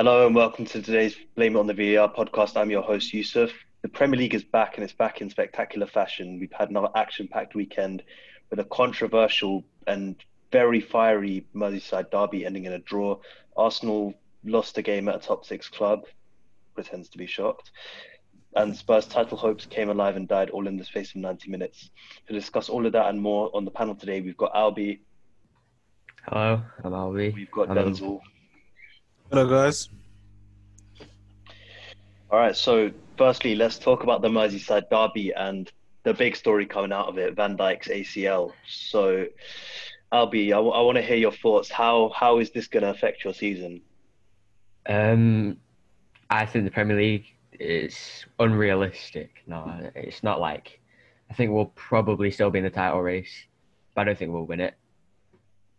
Hello and welcome to today's Blame It on the VAR podcast. I'm your host, Yusuf. The Premier League is back and it's back in spectacular fashion. We've had another action-packed weekend with a controversial and very fiery Merseyside derby ending in a draw. Arsenal lost a game at a top-six club, pretends to be shocked. And Spurs' title hopes came alive and died all in the space of 90 minutes. To discuss all of that and more on the panel today, we've got Albi. Hello, I'm Albi. We've got Denzel. Hello, guys. All right, so firstly, let's talk about the Merseyside derby and the big story coming out of it, Van Dijk's ACL. So, Albi, I want to hear your thoughts. How is this going to affect your season? I think the Premier League is unrealistic. No, it's not like... I think we'll probably still be in the title race, but I don't think we'll win it.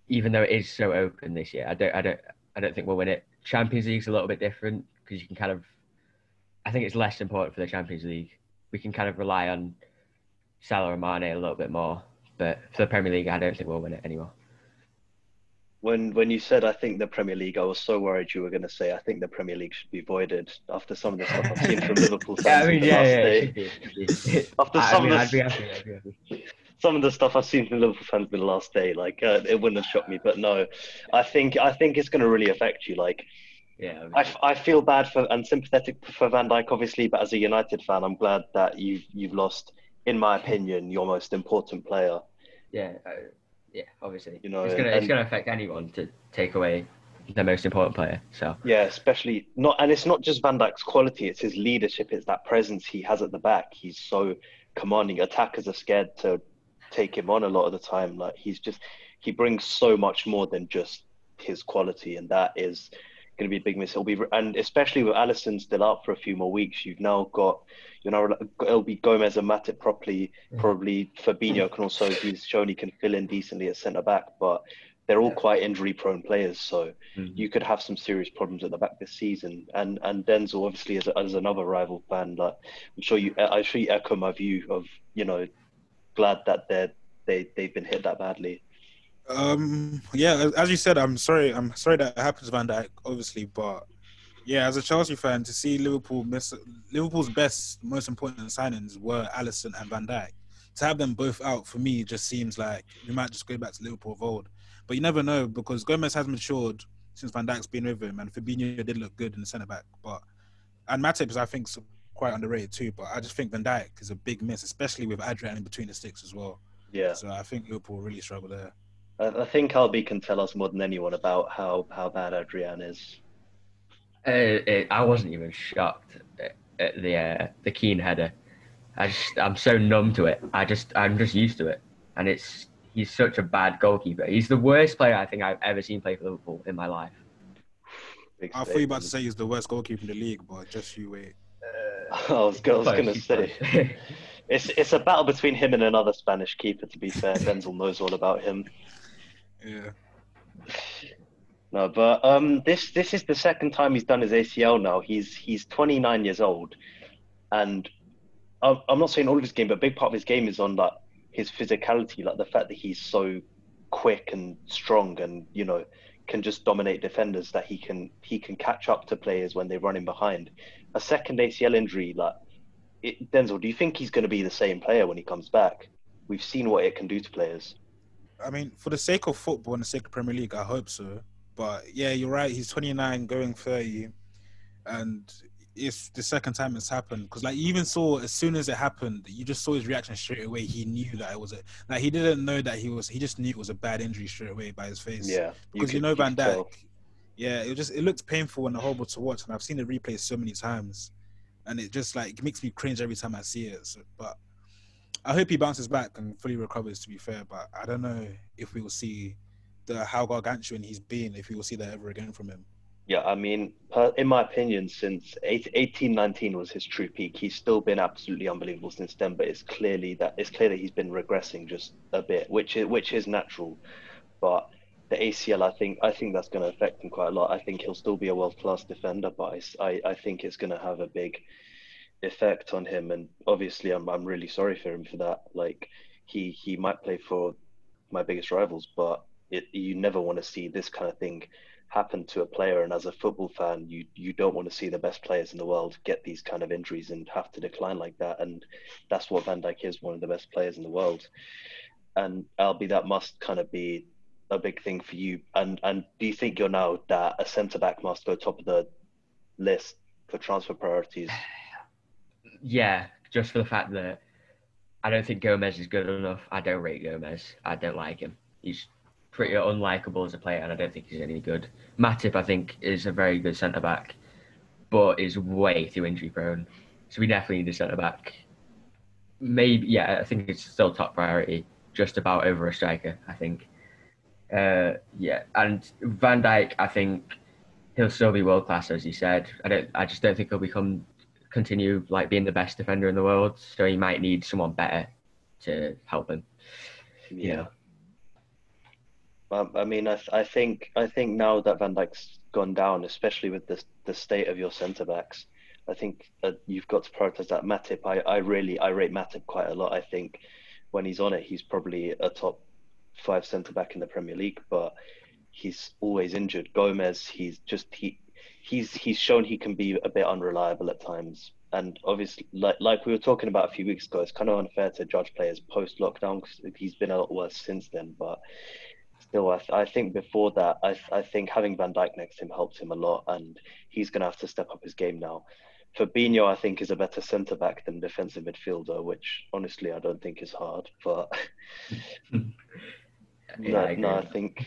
Even though it is so open this year, I don't think we'll win it. Champions League's a little bit different because you can kind of... I think it's less important for the Champions League. We can kind of rely on Salah and Mane a little bit more. But for the Premier League, I don't think we'll win it anymore. When you said, I think the Premier League, I was so worried you were going to say, I think the Premier League should be voided after some of the stuff I've seen from Liverpool fans. Some of the stuff I've seen from Liverpool fans the last day, it wouldn't have shocked me. But no, I think it's going to really affect you. Yeah, I feel bad and sympathetic for Van Dijk, obviously. But as a United fan, I'm glad that you've lost, in my opinion, your most important player. Yeah, obviously. You know, it's going to affect anyone to take away their most important player. So yeah, especially it's not just Van Dijk's quality; it's his leadership, it's that presence he has at the back. He's so commanding. Attackers are scared to take him on a lot of the time. He brings so much more than just his quality, and that is going to be a big miss. And especially with Alisson still out for a few more weeks, you've now got, it'll be Gomez and Matip properly. Probably Fabinho can also, he's shown he can fill in decently at centre back, but they're all quite injury prone players, so you could have some serious problems at the back this season. And Denzel, obviously, as another rival fan, I'm sure you echo my view of glad that they've been hit that badly. As you said, I'm sorry that it happened to Van Dijk, obviously, but yeah, as a Chelsea fan, to see Liverpool miss Liverpool's best, most important signings were Alisson and Van Dijk. To have them both out, for me, just seems like we might just go back to Liverpool of old. But you never know, because Gomez has matured since Van Dijk's been with him, and Fabinho did look good in the centre back, and Matip is, I think, quite underrated too. But I just think Van Dijk is a big miss, especially with Adrian in between the sticks as well. Yeah. So I think Liverpool really struggle there. I think Albi can tell us more than anyone about how bad Adrian is. I wasn't even shocked at the Keane header. I'm so numb to it. I'm just used to it, and he's such a bad goalkeeper. He's the worst player I think I've ever seen play for Liverpool in my life. I thought you were about to say he's the worst goalkeeper in the league, but just you wait. I was going to say. It's a battle between him and another Spanish keeper, to be fair. Denzel knows all about him. Yeah. No, but this is the second time he's done his ACL now. He's 29 years old. And I'm not saying all of his game, but a big part of his game is on his physicality, the fact that he's so quick and strong and, can just dominate defenders, that he can catch up to players when they run in behind. A second ACL injury, Denzel, do you think he's going to be the same player when he comes back? We've seen what it can do to players. I mean, for the sake of football and the sake of Premier League, I hope so. But yeah, you're right. He's 29, going 30, and it's the second time it's happened. Because you even saw, as soon as it happened, you just saw his reaction straight away. He knew that it was he didn't know that he just knew it was a bad injury straight away by his face. Yeah, because Van Dijk. Yeah, it looked painful and horrible to watch, and I've seen the replay so many times. And it just it makes me cringe every time I see it. So, but I hope he bounces back and fully recovers, to be fair. But I don't know if we will see how gargantuan he's been, if we will see that ever again from him. Yeah, I mean, in my opinion, since 18-19 was his true peak. He's still been absolutely unbelievable since then. But it's clear that he's been regressing just a bit, which is natural. But the ACL, I think that's going to affect him quite a lot. I think he'll still be a world-class defender, but I think it's going to have a big effect on him. And obviously, I'm really sorry for him for that. He might play for my biggest rivals, but you never want to see this kind of thing happen to a player, and as a football fan, you don't want to see the best players in the world get these kind of injuries and have to decline like that. And that's what Van Dijk is, one of the best players in the world. And Albi, that must kind of be a big thing for you. And do you think you're now that a centre-back must go top of the list for transfer priorities? Yeah, just for the fact that I don't think Gomez is good enough. I don't rate Gomez. I don't like him. He's pretty unlikable as a player, and I don't think he's any good. Matip, I think, is a very good centre-back, but is way too injury-prone. So we definitely need a centre-back. Maybe, yeah, I think it's still top priority, just about over a striker, I think. Yeah, and Van Dijk, I think he'll still be world-class, as you said. I just don't think he'll continue like being the best defender in the world, so he might need someone better to help him. Yeah. I mean, I think now that Van Dijk's gone down, especially with the state of your centre backs, I think you've got to prioritise that. Matip, I rate Matip quite a lot. I think when he's on it, he's probably a top 5 centre back in the Premier League, but he's always injured. Gomez, he's shown he can be a bit unreliable at times, and obviously, like we were talking about a few weeks ago, it's kind of unfair to judge players post lockdown because he's been a lot worse since then. But still, I think before that, I think having Van Dijk next to him helped him a lot, and he's going to have to step up his game now. Fabinho, I think, is a better centre back than defensive midfielder, which honestly I don't think is hard. But I think.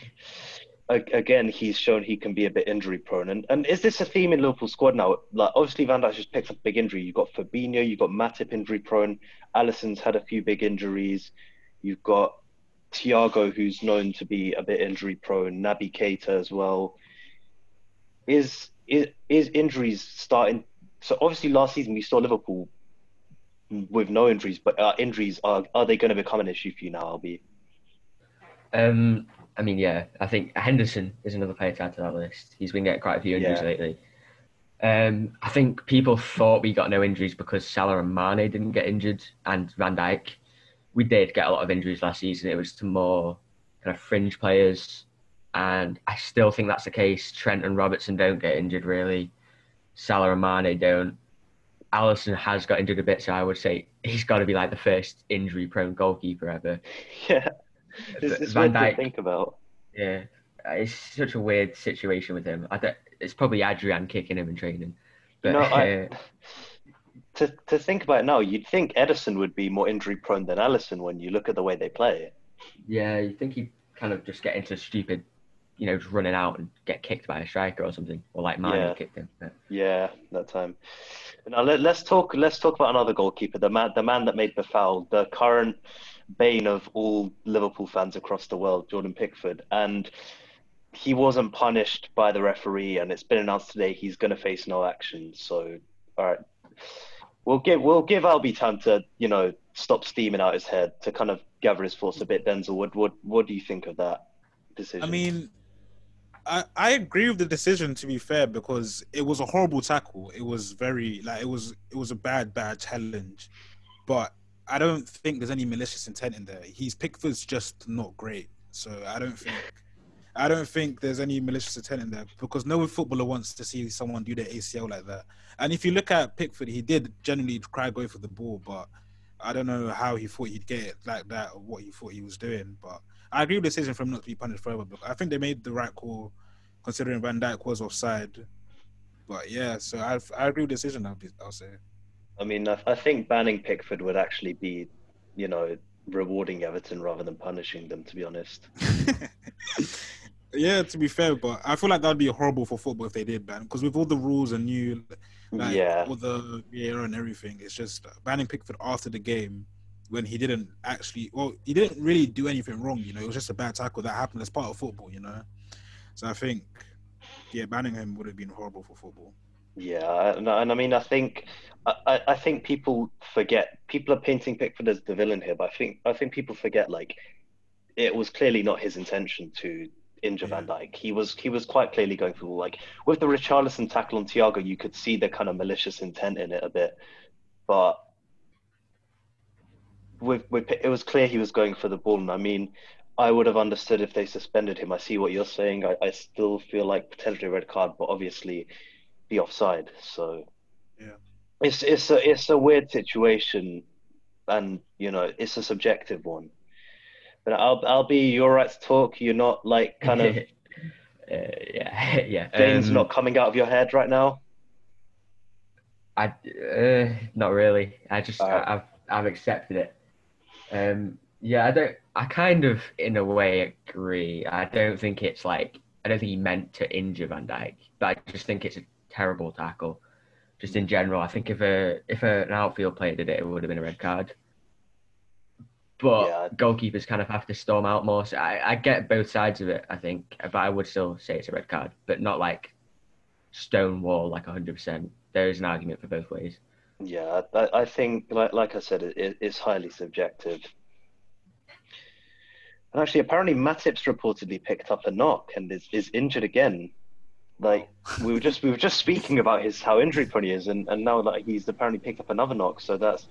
Again, he's shown he can be a bit injury prone, and is this a theme in Liverpool squad now? Like, obviously Van Dijk just picked up a big injury. You've got Fabinho, you've got Matip injury prone. Alisson's had a few big injuries. You've got Thiago, who's known to be a bit injury prone. Naby Keita as well. Is injuries starting? So obviously last season we saw Liverpool with no injuries, but are they going to become an issue for you now, Albi? I mean, yeah, I think Henderson is another player to add to that list. He's been getting quite a few injuries lately. I think people thought we got no injuries because Salah and Mane didn't get injured, and Van Dijk. We did get a lot of injuries last season. It was to more kind of fringe players, and I still think that's the case. Trent and Robertson don't get injured, really. Salah and Mane don't. Alisson has got injured a bit, so I would say he's got to be like the first injury-prone goalkeeper ever. Yeah. This is weird to think about. Yeah, it's such a weird situation with him. It's probably Adrian kicking him in training. But, no, to think about it now, you'd think Ederson would be more injury prone than Alisson when you look at the way they play. Yeah, you think he'd kind of just get into stupid, just running out and get kicked by a striker or something, or like Mane kicked him. But. Yeah, that time. Now let's talk about another goalkeeper, the man that made the foul, the current bane of all Liverpool fans across the world, Jordan Pickford. And he wasn't punished by the referee, and it's been announced today he's going to face no action. So, all right, we'll give Albi time to stop steaming out his head, to kind of gather his thoughts a bit. Denzel, what do you think of that decision? I mean, I agree with the decision, to be fair, because it was a horrible tackle. It was it was a bad challenge, but I don't think there's any malicious intent in there. Pickford's just not great. So I don't think there's any malicious intent in there, because no footballer wants to see someone do their ACL like that. And if you look at Pickford, he did generally try to go for the ball, but I don't know how he thought he'd get it like that, or what he thought he was doing. But I agree with the decision for him not to be punished forever, but I think they made the right call considering Van Dijk was offside. But yeah, so I agree with the decision, I'll say. I mean, I think banning Pickford would actually be, rewarding Everton rather than punishing them, to be honest. Yeah, to be fair, but I feel like that would be horrible for football if they did ban, because with all the rules and all the VAR and everything, it's just banning Pickford after the game when he didn't actually, he didn't really do anything wrong, it was just a bad tackle that happened as part of football, So I think, banning him would have been horrible for football. Yeah, and I mean, I think people forget. People are painting Pickford as the villain here, but I think people forget, like, it was clearly not his intention to injure Van Dijk. He was quite clearly going for the ball. Like, with the Richarlison tackle on Thiago, you could see the kind of malicious intent in it a bit, but with it was clear he was going for the ball. And I mean, I would have understood if they suspended him. I see what you're saying. I still feel like potentially a red card, but obviously be offside. So yeah, it's a weird situation, and you know it's a subjective one. But Albi, you're right to talk. You're not like kind of things not coming out of your head right now. Not really. I just I've accepted it. I kind of, in a way, agree. I don't think he meant to injure Van Dijk, but I just think it's a terrible tackle. Just in general, I think if an outfield player did it, it would have been a red card. But goalkeepers kind of have to storm out more. So I get both sides of it, I think, but I would still say it's a red card, but not like stonewall, like 100%. There is an argument for both ways. Yeah, I think, like I said, it's highly subjective. And actually, apparently, Matip's reportedly picked up a knock and is injured again. Like we were just speaking about how injury prone he is, and now that he's apparently picked up another knock. So that's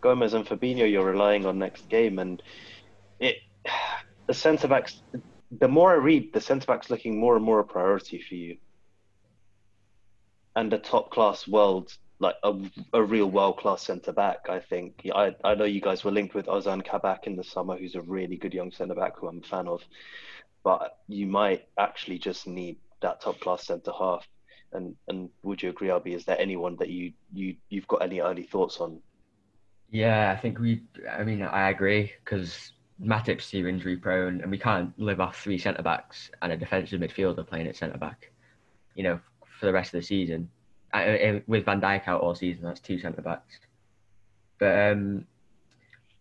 Gomez and Fabinho you're relying on next game. And the centre backs. The more I read, the centre backs looking more and more a priority for you. And a top class world. Like a real world-class centre-back, I think. I know you guys were linked with Ozan Kabak in the summer, who's a really good young centre-back who I'm a fan of. But you might actually just need that top-class centre-half. And would you agree, Albi, is there anyone that you've got any early thoughts on? Yeah, I agree, because Matip's too injury-prone, and we can't live off three centre-backs and a defensive midfielder playing at centre-back, you know, for the rest of the season. With Van Dijk out all season, that's two centre backs. But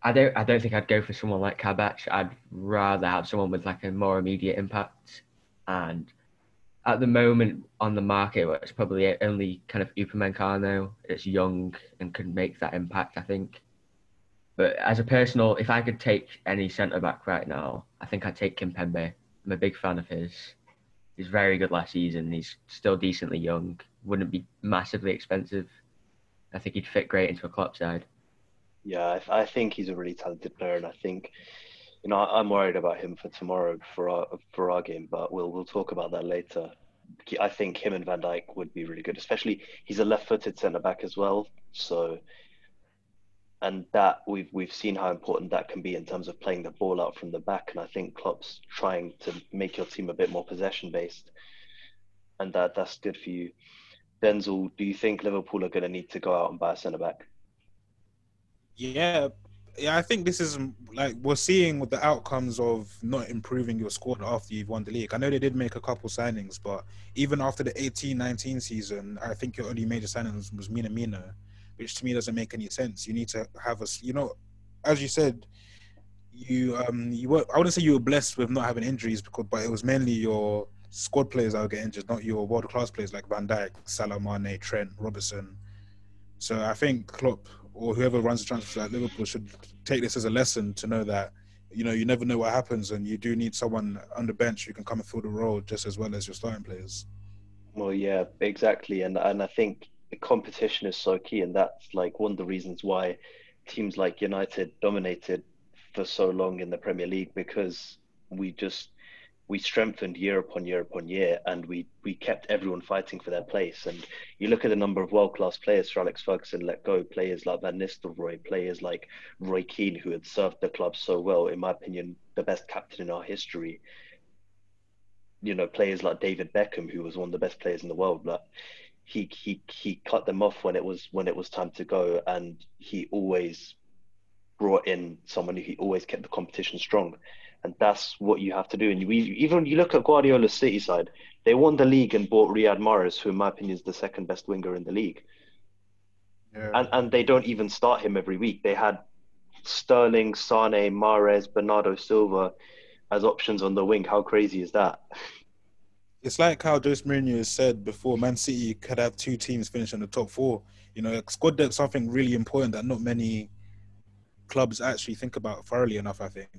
I don't think I'd go for someone like Kabak. I'd rather have someone with like a more immediate impact. And at the moment on the market, it's probably only kind of Upamecano. It's young and can make that impact, I think. But as a personal, if I could take any centre back right now, I think I'd take Kimpembe. I'm a big fan of his. He's very good last season. He's still decently young. Wouldn't be massively expensive. I think he'd fit great into a Klopp side. Yeah, I think he's a really talented player, and I think, you know, I'm worried about him for tomorrow for our game, but we'll talk about that later. I think him and Van Dijk would be really good, especially he's a left-footed centre-back as well. So, and that we've seen how important that can be in terms of playing the ball out from the back, and I think Klopp's trying to make your team a bit more possession-based, and that's good for you. Denzel, do you think Liverpool are going to need to go out and buy a centre-back? Yeah, I think this is, like, we're seeing the outcomes of not improving your squad after you've won the league. I know they did make a couple signings, but even after the 18-19 season, I think your only major signing was Minamino, which to me doesn't make any sense. You need to have a, you know, as you said, you were, I wouldn't say you were blessed with not having injuries, but it was mainly your squad players that will get injured, not your world-class players like Van Dijk, Salah, Mane, Trent, Robertson. So I think Klopp or whoever runs the transfer at Liverpool should take this as a lesson to know that, you know, you never know what happens, and you do need someone on the bench who can come and fill the role just as well as your starting players. Well, yeah, exactly. And I think the competition is so key, and that's like one of the reasons why teams like United dominated for so long in the Premier League, because we strengthened year upon year upon year, and we kept everyone fighting for their place. And you look at the number of world-class players Sir Alex Ferguson let go, players like Van Nistelrooy, players like Roy Keane, who had served the club so well, in my opinion, the best captain in our history. You know, players like David Beckham, who was one of the best players in the world, but he cut them off when it was time to go, and he always brought in someone who he always kept the competition strong. And that's what you have to do. And even when you look at Guardiola's City side, they won the league and bought Riyad Mahrez, who in my opinion is the second best winger in the league. Yeah. And they don't even start him every week. They had Sterling, Sané, Mahrez, Bernardo Silva as options on the wing. How crazy is that? It's like how Jose Mourinho has said before, Man City could have two teams finish in the top four. You know, squad depth is something really important that not many clubs actually think about thoroughly enough, I think.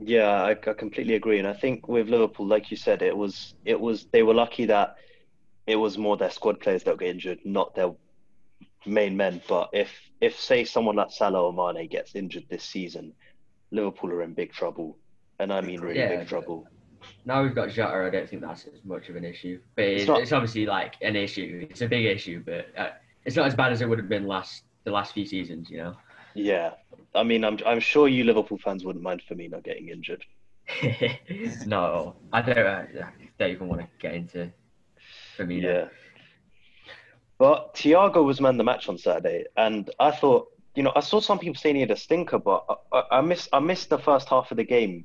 Yeah, I completely agree, and I think with Liverpool, like you said, it was they were lucky that it was more their squad players that got injured, not their main men. But if say someone like Salah or Mane gets injured this season, Liverpool are in big trouble. and I mean really big trouble. Now we've got Xhaka, I don't think that's as much of an issue. But it's obviously like an issue. It's a big issue, but it's not as bad as it would have been the last few seasons, you know? Yeah. I mean, I'm sure you Liverpool fans wouldn't mind Firmino getting injured. No, I don't even want to get into Firmino. Yeah. But Thiago was man the match on Saturday, and I thought, you know, I saw some people saying he had a stinker, but I missed the first half of the game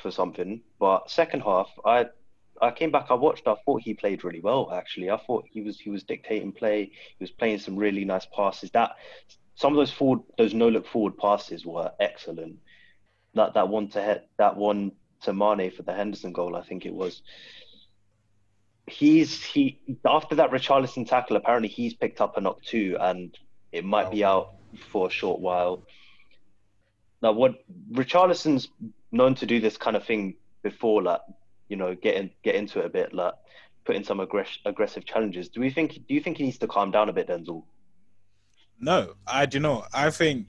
for something. But second half, I came back, I watched, I thought he played really well, actually. I thought he was dictating play, he was playing some really nice passes. That some of those no-look forward passes were excellent. That one to Mane for the Henderson goal, I think it was. He after that Richarlison tackle, apparently he's picked up a knock too, and it might be out for a short while. Now, what Richarlison's known to do this kind of thing before, like, you know, get into it a bit, like put in some aggressive challenges. Do you think he needs to calm down a bit, Denzel? No, I do not. I think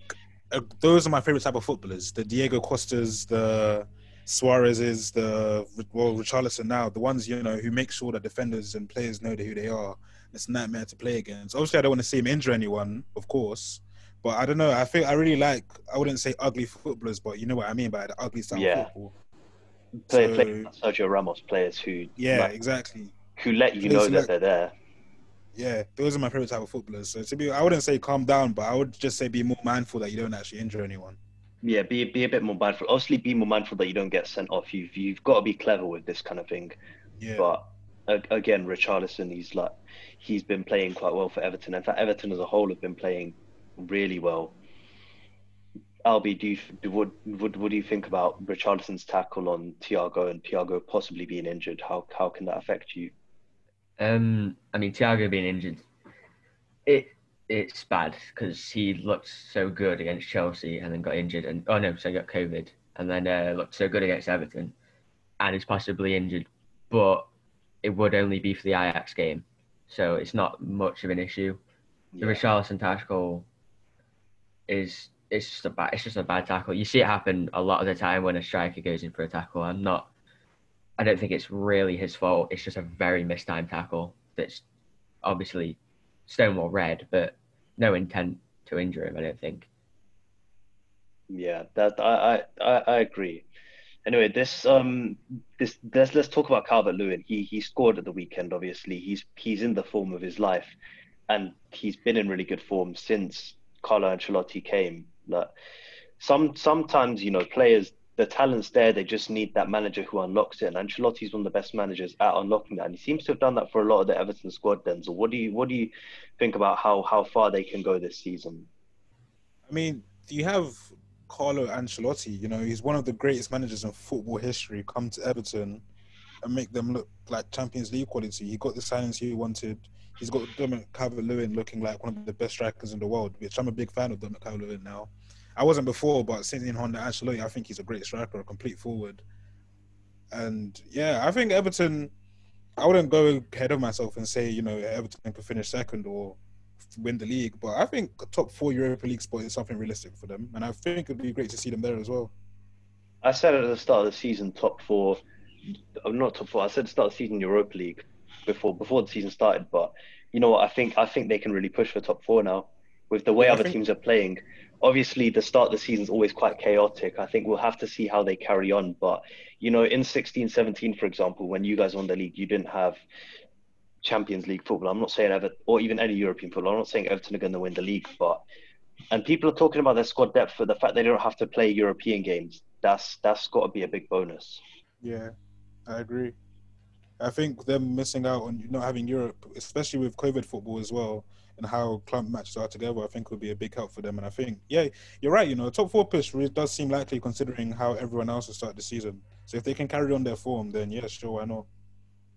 those are my favorite type of footballers: the Diego Costas, the Suarez's, Richarlison now, the ones, you know, who make sure that defenders and players know who they are. It's a nightmare to play against. Obviously, I don't want to see him injure anyone, of course, but I don't know. I think I really like, I wouldn't say ugly footballers, but you know what I mean by the ugly style of football. Play Sergio Ramos, players who... Yeah, like, exactly. Who let you know that they're there. Yeah, those are my favourite type of footballers. So I wouldn't say calm down, but I would just say be more mindful that you don't actually injure anyone. Yeah, be a bit more mindful. Obviously, be more mindful that you don't get sent off. You've got to be clever with this kind of thing. Yeah. But again, Richarlison, he's been playing quite well for Everton. In fact, Everton as a whole have been playing really well. Albi, what do you think about Richarlison's tackle on Thiago and Thiago possibly being injured? How can that affect you? I mean, Thiago being injured, it's bad because he looked so good against Chelsea and then got injured so he got COVID and then looked so good against Everton and is possibly injured, but it would only be for the Ajax game, so it's not much of an issue. Yeah. The Richarlison tackle is just a bad tackle. You see it happen a lot of the time when a striker goes in for a tackle. I don't think it's really his fault. It's just a very mistimed tackle that's obviously stonewall red, but no intent to injure him, I don't think. Yeah, that I agree. Anyway, let's talk about Calvert-Lewin. He scored at the weekend. Obviously, he's in the form of his life, and he's been in really good form since Carlo Ancelotti came. Like, sometimes, you know, players, the talent's there, they just need that manager who unlocks it. And Ancelotti's one of the best managers at unlocking that, and he seems to have done that for a lot of the Everton squad. Denzel, so what do you think about how far they can go this season? I mean, you have Carlo Ancelotti. You know, he's one of the greatest managers in football history. Come to Everton and make them look like Champions League quality. He got the signings he wanted. He's got Dominic Calvert-Lewin looking like one of the best strikers in the world, which I'm a big fan of Dominic Calvert-Lewin now. I wasn't before, but since in Honda Ancelotti, I think he's a great striker, a complete forward. And yeah, I think Everton, I wouldn't go ahead of myself and say, you know, Everton can finish second or win the league, but I think a top 4 Europa League spot is something realistic for them. And I think it'd be great to see them there as well. I said at the start of the season, I said start of the season Europa League before the season started, but you know what, I think they can really push for top 4 now. With the way teams are playing, obviously the start of the season is always quite chaotic. I think we'll have to see how they carry on. But, you know, in 16-17, for example, when you guys won the league, you didn't have Champions League football. I'm not saying Everton or even any European football. I'm not saying Everton are going to win the league. And people are talking about their squad depth for the fact they don't have to play European games. That's got to be a big bonus. Yeah, I agree. I think them missing out on not having Europe, especially with COVID football as well, and how club matches are together, I think would be a big help for them. And I think, yeah, you're right, you know, a top 4 push really does seem likely considering how everyone else will start the season. So if they can carry on their form, then yeah, sure, why not?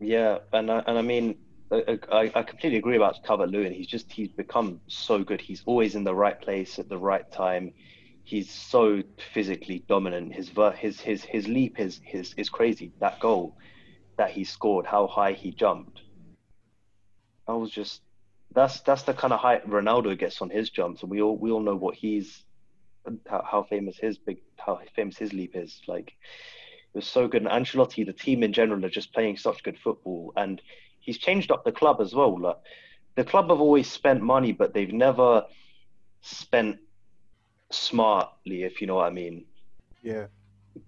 Yeah, and I mean, I completely agree about Calvert-Lewin. He's become so good. He's always in the right place at the right time. He's so physically dominant. His leap is crazy. That goal that he scored, how high he jumped. I was just... That's the kind of height Ronaldo gets on his jumps, and we all know how famous his leap is. Like, was so good. And Ancelotti, the team in general, are just playing such good football. And he's changed up the club as well. Like, the club have always spent money, but they've never spent smartly, if you know what I mean. Yeah.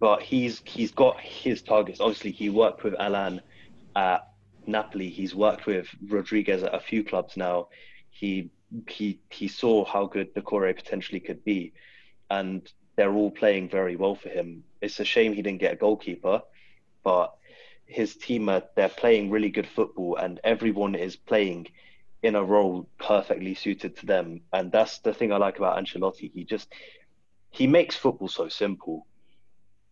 But he's got his targets. Obviously, he worked with Alan at Napoli. He's worked with Rodriguez at a few clubs now. He saw how good Decore potentially could be, and they're all playing very well for him. It's a shame he didn't get a goalkeeper, but his team, they're playing really good football, and everyone is playing in a role perfectly suited to them. And that's the thing I like about Ancelotti. He makes football so simple.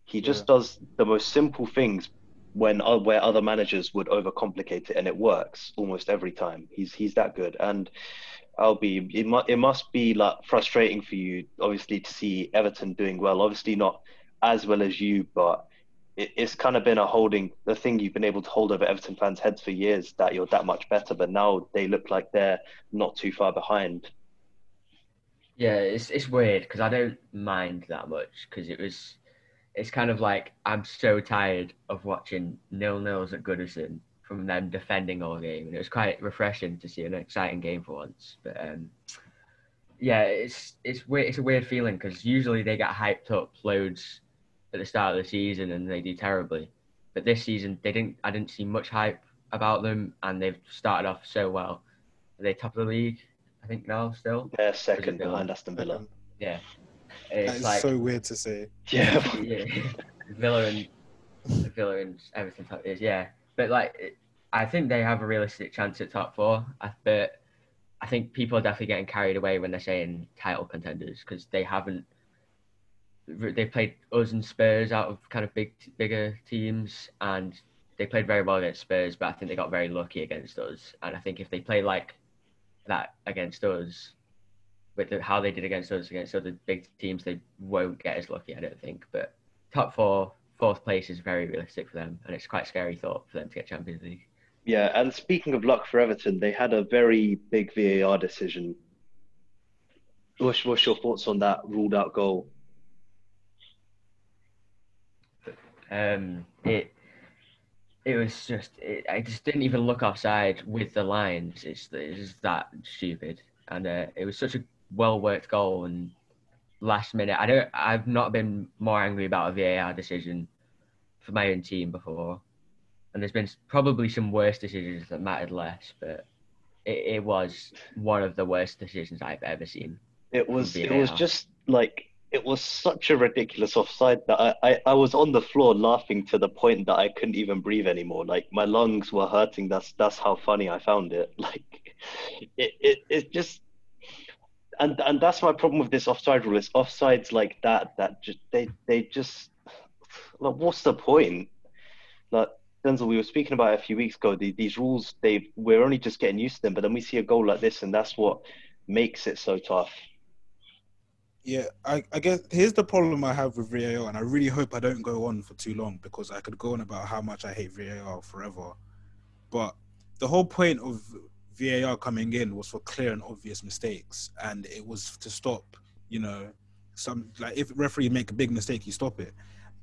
He just does the most simple things where other managers would overcomplicate it, and it works almost every time. He's that good. And Albi, it must be like frustrating for you, obviously, to see Everton doing well. Obviously not as well as you, but it's kind of been the thing you've been able to hold over Everton fans' heads for years, that you're that much better. But now they look like they're not too far behind. Yeah, it's weird because I don't mind that much, because it's kind of like I'm so tired of watching 0-0s at Goodison from them defending all game, and it was quite refreshing to see an exciting game for once. But it's weird. It's a weird feeling because usually they get hyped up loads at the start of the season and they do terribly. But this season I didn't see much hype about them, and they've started off so well. Are they top of the league, I think, now still? They're second behind Aston Villa. Yeah. It's like, so weird to see. Yeah. Villa and Everton top is, yeah. But I think they have a realistic chance at top four. But I think people are definitely getting carried away when they're saying title contenders, because they haven't. They played us and Spurs out of kind of bigger teams, and they played very well against Spurs, but I think they got very lucky against us. And I think if they play like that against us, with how they did against us against other big teams, they won't get as lucky, I don't think. But top four, fourth place is very realistic for them, and it's quite a scary thought for them to get Champions League. Yeah, and speaking of luck for Everton, they had a very big VAR decision. What's your thoughts on that ruled out goal? It was just, I just didn't even look offside with the lines. It's just that stupid, and it was such a well worked goal and last minute. I've not been more angry about a VAR decision for my own team before, and there's been probably some worse decisions that mattered less, but it was one of the worst decisions I've ever seen. It was just like. It was such a ridiculous offside that I was on the floor laughing to the point that I couldn't even breathe anymore. Like, my lungs were hurting. That's how funny I found it. Like, it just, and that's my problem with this offside rule. It's offsides like that just they just, like, what's the point? Like, Denzel, we were speaking about it a few weeks ago. These rules, we're only just getting used to them. But then we see a goal like this, and that's what makes it so tough. Yeah, I guess here's the problem I have with VAR, and I really hope I don't go on for too long because I could go on about how much I hate VAR forever. But the whole point of VAR coming in was for clear and obvious mistakes, and it was to stop, if a referee make a big mistake, you stop it.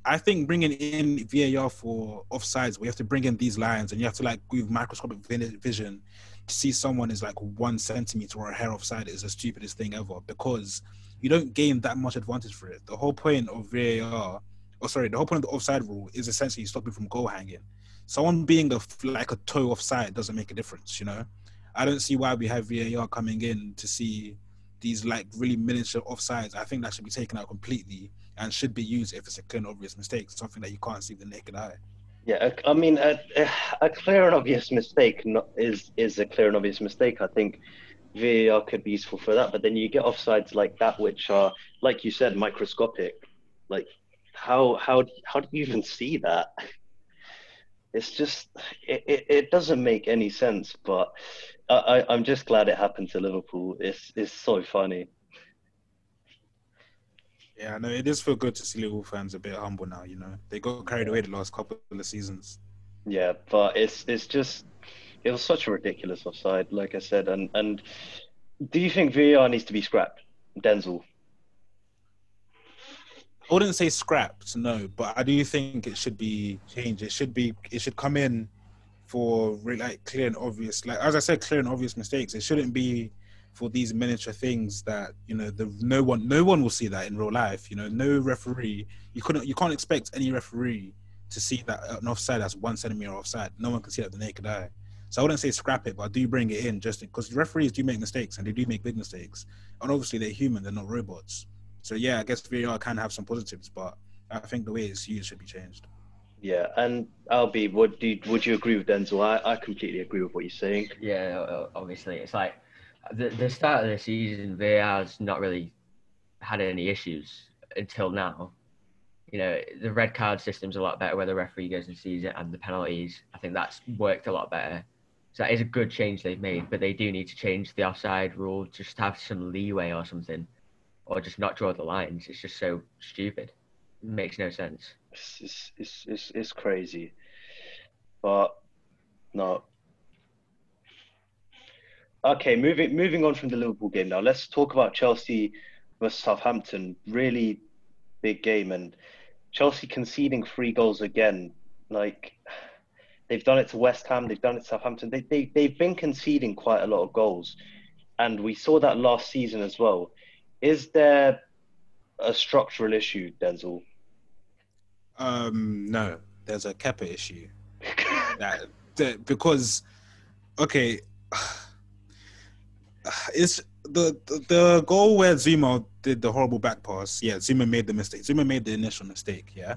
I think bringing in VAR for offsides, where you have to bring in these lines and you have to with microscopic vision to see someone is 1 centimeter or a hair offside is the stupidest thing ever, because you don't gain that much advantage for it. The whole point of VAR, the whole point of the offside rule is essentially stopping from goal hanging. Someone being a toe offside doesn't make a difference, I don't see why we have VAR coming in to see these really miniature offsides. I think that should be taken out completely and should be used if it's a clear and obvious mistake, something that you can't see with the naked eye. Yeah, I mean, a clear and obvious mistake is a clear and obvious mistake. I think VAR could be useful for that, but then you get offsides like that, which are, like you said, microscopic. Like, how do you even see that? It's just it doesn't make any sense. But I'm just glad it happened to Liverpool. It's so funny. Yeah, I know it does feel good to see Liverpool fans a bit humble now. They got carried away the last couple of seasons. Yeah, but it's just. It was such a ridiculous offside, like I said. And do you think VAR needs to be scrapped, Denzel? I wouldn't say scrapped, no, but I do think it should be changed. It should come in for like clear and obvious, like as I said, clear and obvious mistakes. It shouldn't be for these miniature things that, you know, no one will see that in real life. You know, no referee, you can't expect any referee to see that an offside that's 1 centimeter offside. No one can see that with the naked eye. So I wouldn't say scrap it, but I do bring it in just because referees do make mistakes, and they do make big mistakes. And obviously they're human, they're not robots. So yeah, I guess VAR can have some positives, but I think the way it's used should be changed. Yeah, and Albi, would you agree with Denzel? I completely agree with what you're saying. Yeah, obviously. It's like the start of the season, VAR's not really had any issues until now. You know, the red card system's a lot better where the referee goes and sees it, and the penalties, I think that's worked a lot better. So that is a good change they've made, but they do need to change the offside rule, just have some leeway or something, or just not draw the lines. It's just so stupid. It makes no sense. It's crazy. But no. Okay, moving on from the Liverpool game now. Let's talk about Chelsea versus Southampton. Really big game, and Chelsea conceding 3 goals again. Like, they've done it to West Ham, they've done it to Southampton. They've been conceding quite a lot of goals, and we saw that last season as well. Is there a structural issue, Denzel? No, there's a Kepa issue. Because, okay, it's the goal where Zuma did the horrible back pass. Yeah, Zuma made the mistake. Zuma made the initial mistake, yeah?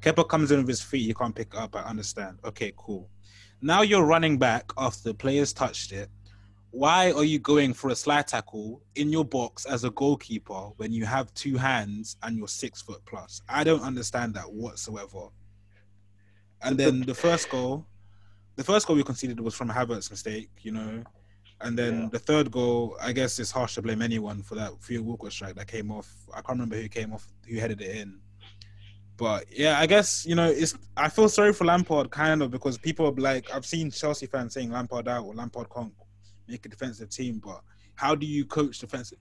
Kepa comes in with his feet. You can't pick it up. I understand. Okay, cool. Now you're running back after the players touched it. Why are you going for a slide tackle in your box as a goalkeeper when you have 2 hands and you're 6 foot plus? I don't understand that whatsoever. And then the first goal we conceded was from Havertz's mistake, you know. And then the third goal, I guess it's harsh to blame anyone for that field Walker strike that came off. I can't remember who came off, who headed it in. But yeah, I guess, you know, I feel sorry for Lampard kind of, because people are like, I've seen Chelsea fans saying Lampard out or Lampard can't make a defensive team, but how do you coach defensive,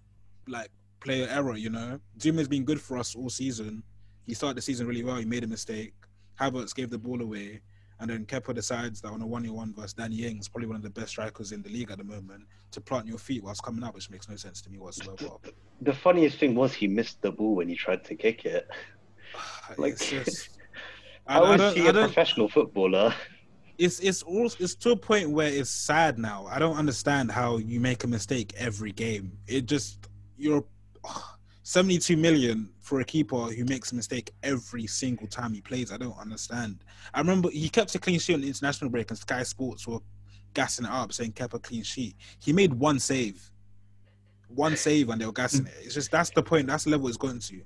like, player error, you know? Zuma's been good for us all season. He started the season really well. He made a mistake. Havertz gave the ball away. And then Kepa decides that on a 1-on-1 versus Danny Ings, probably one of the best strikers in the league at the moment, to plant your feet whilst coming up, which makes no sense to me whatsoever. The funniest thing was he missed the ball when he tried to kick it. Like, just, I don't see a professional footballer. It's to a point where it's sad now. I don't understand how you make a mistake every game. You're 72 million for a keeper who makes a mistake every single time he plays. I don't understand. I remember he kept a clean sheet on the international break, and Sky Sports were gassing it up, saying kept a clean sheet. He made one save, and they were gassing it. It's just, that's the point. That's the level it's gotten to.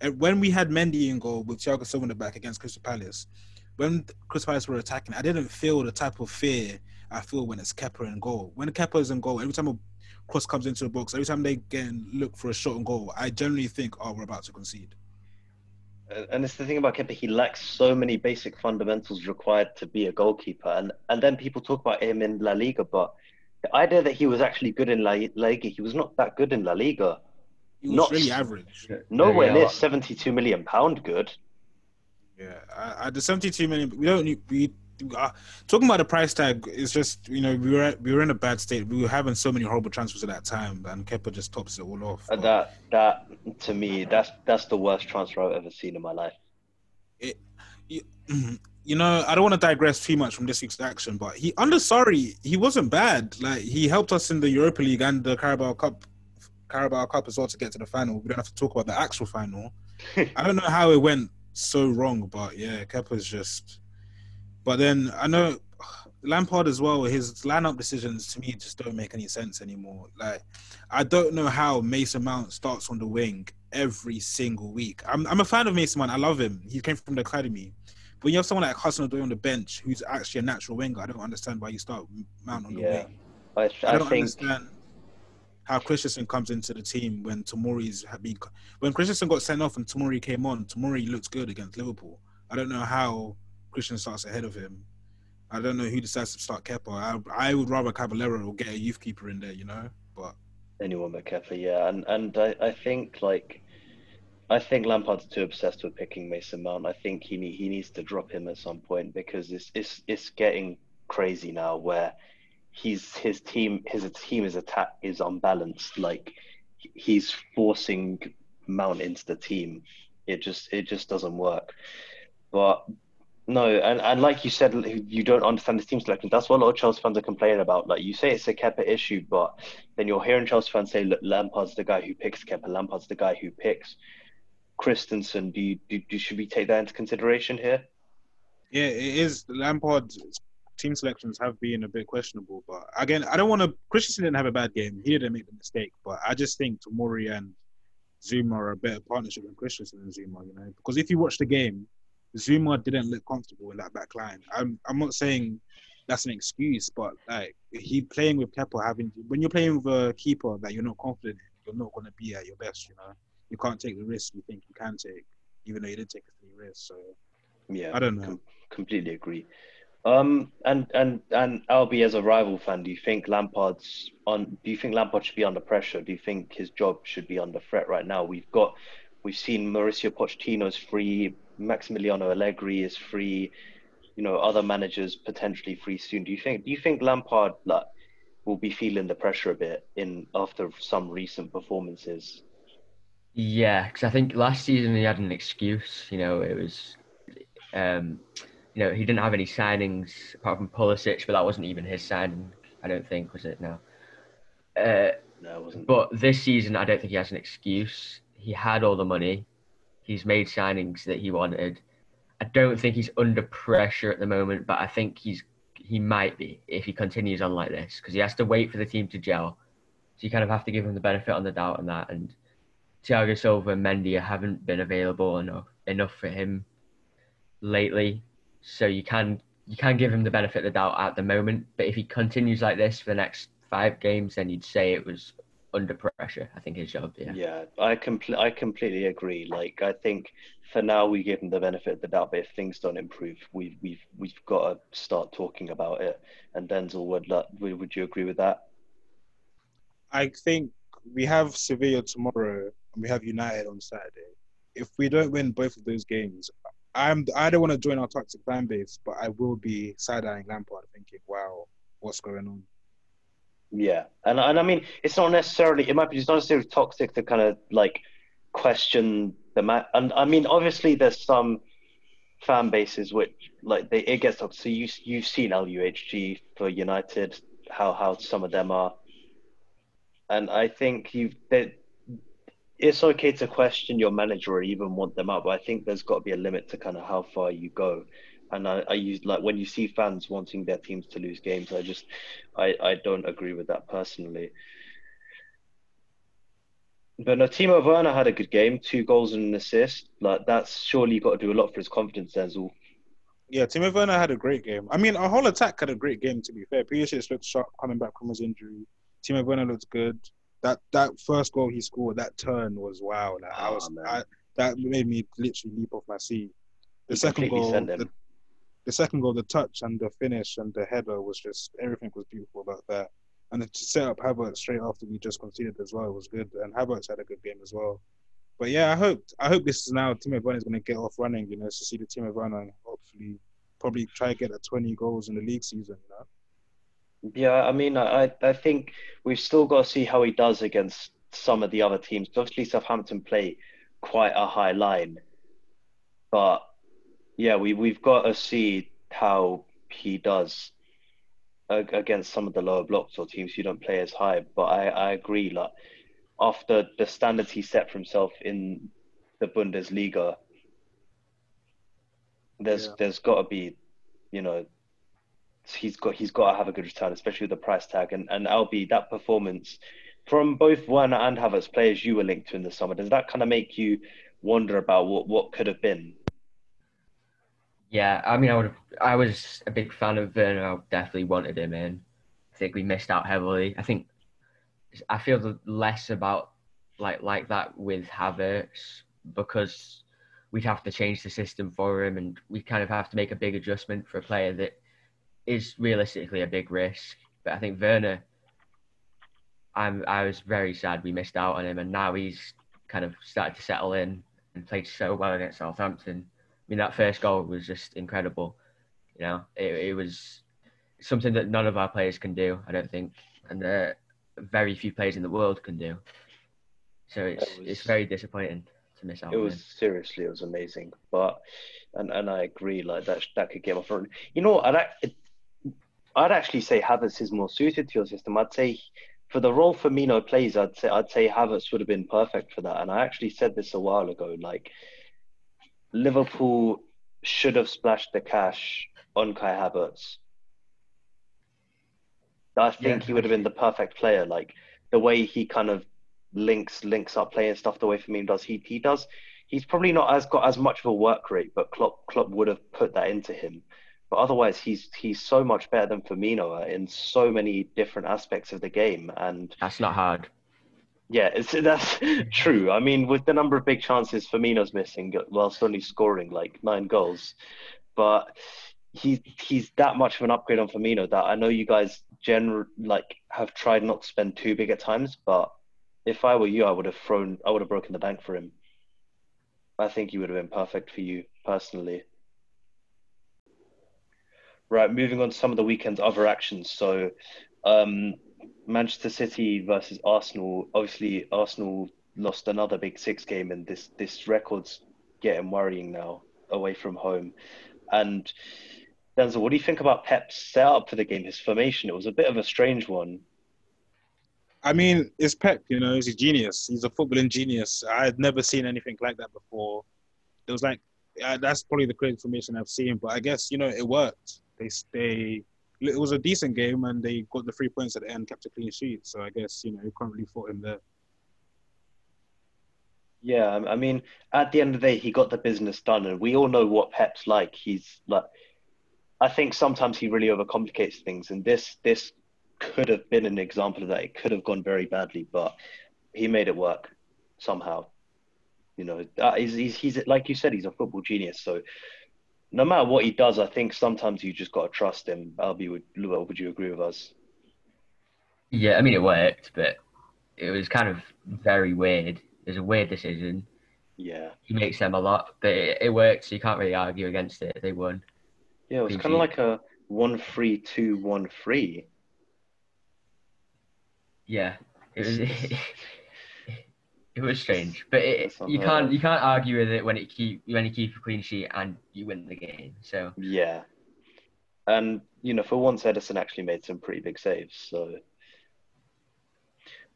And when we had Mendy in goal with Thiago Silva in the back against Crystal Palace, when Crystal Palace were attacking, I didn't feel the type of fear I feel when it's Kepa in goal. When Kepa is in goal, every time a cross comes into the box, every time they get and look for a shot on goal, I generally think, oh, we're about to concede. And it's the thing about Kepa, he lacks so many basic fundamentals required to be a goalkeeper. And then people talk about him in La Liga, but the idea that he was actually good in La Liga, he was not that good in La Liga. He was really average. Nowhere near £72 million good. Yeah, the 72 million, we don't need, talking about the price tag, it's just, you know, we were in a bad state. We were having so many horrible transfers at that time, and Kepa just tops it all off. But that to me, that's the worst transfer I've ever seen in my life. You know, I don't want to digress too much from this week's action, but he wasn't bad. Like, he helped us in the Europa League and the Carabao Cup as well to get to the final. We don't have to talk about the actual final. I don't know how it went so wrong, but yeah, Kepa's just. But then I know Lampard as well. His lineup decisions to me just don't make any sense anymore. Like, I don't know how Mason Mount starts on the wing every single week. I'm a fan of Mason Mount. I love him. He came from the academy. But when you have someone like Hudson Odoi on the bench, who's actually a natural winger, I don't understand why you start Mount on the wing. I don't understand how Christensen comes into the team when when Christensen got sent off and Tomori came on, Tomori looked good against Liverpool. I don't know how Christensen starts ahead of him. I don't know who decides to start Kepa. I would rather Caballero or get a youth keeper in there, you know? But anyone but Kepa, yeah. And I think, like, I think Lampard's too obsessed with picking Mason Mount. I think he needs to drop him at some point, because it's getting crazy now where his team's attack is unbalanced. Like, he's forcing Mount into the team. It just doesn't work. But no, and like you said, you don't understand this team selection. That's what a lot of Chelsea fans are complaining about. Like, you say it's a Kepa issue, but then you're hearing Chelsea fans say, look, Lampard's the guy who picks Kepa. Lampard's the guy who picks Christensen. Should we take that into consideration here? Yeah, it is. Lampard's team selections have been a bit questionable, but again, I don't want to. Christensen didn't have a bad game. He didn't make the mistake, but I just think Tomori and Zuma are a better partnership than Christensen and Zuma. You know, because if you watch the game, Zuma didn't look comfortable in that back line. I'm not saying that's an excuse, but like, he playing with Kepa, when you're playing with a keeper that you're not confident in, you're not going to be at your best, you know. You can't take the risk you think you can take, even though you did take a free risk. So, yeah, I don't know. Completely agree. And Albi, as a rival fan, do you think Lampard should be under pressure? Do you think his job should be under threat right now? We've seen Mauricio Pochettino's free, Maximiliano Allegri is free, you know, other managers potentially free soon. Do you think Lampard will be feeling the pressure a bit after some recent performances? Yeah, because I think last season he had an excuse. You know, it was, he didn't have any signings apart from Pulisic, but that wasn't even his signing, I don't think, was it? No. No, it wasn't. But this season, I don't think he has an excuse. He had all the money. He's made signings that he wanted. I don't think he's under pressure at the moment, but I think he might be if he continues on like this, because he has to wait for the team to gel. So you kind of have to give him the benefit on the doubt on that. And Thiago Silva and Mendy haven't been available enough for him lately. So you can give him the benefit of the doubt at the moment. But if he continues like this for the next 5 games, then you'd say it was under pressure, I think, his job. Yeah, I completely agree. Like, I think for now we give him the benefit of the doubt, but if things don't improve, we've got to start talking about it. And Denzel, would you agree with that? I think we have Sevilla tomorrow and we have United on Saturday. If we don't win both of those games, I don't want to join our toxic fan base, but I will be side-eyeing Lampard thinking, wow, what's going on? Yeah, and I mean, it's not necessarily toxic to kind of like question the match. And I mean, obviously there's some fan bases which like it gets toxic. So you've seen LUHG for United, how some of them are, and I think it's okay to question your manager or even want them out, but I think there's got to be a limit to kind of how far you go. And I use, like, when you see fans wanting their teams to lose games, I don't agree with that personally. But no, Timo Werner had a good game, 2 goals and an assist. Like, that's surely got to do a lot for his confidence, Denzel. Yeah, Timo Werner had a great game. I mean, our whole attack had a great game, to be fair. Pulisic looked sharp coming back from his injury. Timo Werner looked good. That first goal he scored, that turn was wow. Like, that made me literally leap off my seat. The second goal, the touch and the finish and the header was just, everything was beautiful about that. And to set up Havertz straight after we just conceded as well was good. And Havertz had a good game as well. But yeah, I hope this is now, Timo Werner is going to get off running, you know, to see the Timo Werner and hopefully probably try to get at 20 goals in the league season, you know? Yeah, I mean, I think we've still got to see how he does against some of the other teams. Obviously, Southampton play quite a high line, but yeah, we've got to see how he does against some of the lower blocks or teams who don't play as high. But I agree, like, after the standards he set for himself in the Bundesliga, there's got to be, you know, he's got to have a good return, especially with the price tag. And Albi, that performance from both Werner and Havertz, players you were linked to in the summer, does that kind of make you wonder about what could have been? Yeah, I mean, I was a big fan of Werner. I definitely wanted him in. I think we missed out heavily. I feel less about like that with Havertz, because we'd have to change the system for him, and we kind of have to make a big adjustment for a player that is realistically a big risk. But I think Werner, I was very sad we missed out on him, and now he's kind of started to settle in. and played so well against Southampton. I mean, that first goal was just incredible. You know, it was something that none of our players can do, I don't think, and very few players in the world can do. So it's very disappointing to miss out. It was seriously, it was amazing, but and I agree, like that could get my front. You know, I'd actually say Havertz is more suited to your system. I'd say for the role Firmino plays, I'd say Havertz would have been perfect for that. And I actually said this a while ago, like Liverpool should have splashed the cash on Kai Havertz. I think he would have been the perfect player. Like the way he kind of links up play and stuff, the way Firmino does, he does. He's probably not got as much of a work rate, but Klopp would have put that into him. But otherwise, he's so much better than Firmino in so many different aspects of the game, and that's not hard. Yeah, that's true. I mean, with the number of big chances Firmino's missing whilst only scoring like 9 goals, but he's that much of an upgrade on Firmino that I know you guys have tried not to spend too big at times, but if I were you, I would have broken the bank for him. I think he would have been perfect for you personally. Right, moving on to some of the weekend's other actions. So, Manchester City versus Arsenal. Obviously, Arsenal lost another big 6 game, and this record's getting worrying now away from home. And Denzel, what do you think about Pep's setup for the game, his formation? It was a bit of a strange one. I mean, it's Pep, you know, he's a genius. He's a footballing genius. I had never seen anything like that before. It was like, that's probably the craziest formation I've seen, but I guess, you know, it worked. It was a decent game, and they got the 3 points at the end, kept a clean sheet. So I guess, you know, you can't really fault him there. Yeah, I mean, at the end of the day, he got the business done, and we all know what Pep's like. He's like, I think sometimes he really overcomplicates things, and this could have been an example of that. It could have gone very badly, but he made it work somehow. You know, he's like you said, he's a football genius. So no matter what he does, I think sometimes you just got to trust him. Albi, would you agree with us? Yeah, I mean, it worked, but it was kind of very weird. It was a weird decision. Yeah. He makes them a lot, but it worked, so you can't really argue against it. They won. Yeah, it was kind of like a 1-3-2-1-3. Yeah, it was strange, but you can't argue with it when you keep a clean sheet and you win the game. So yeah, and you know, for once, Ederson actually made some pretty big saves. So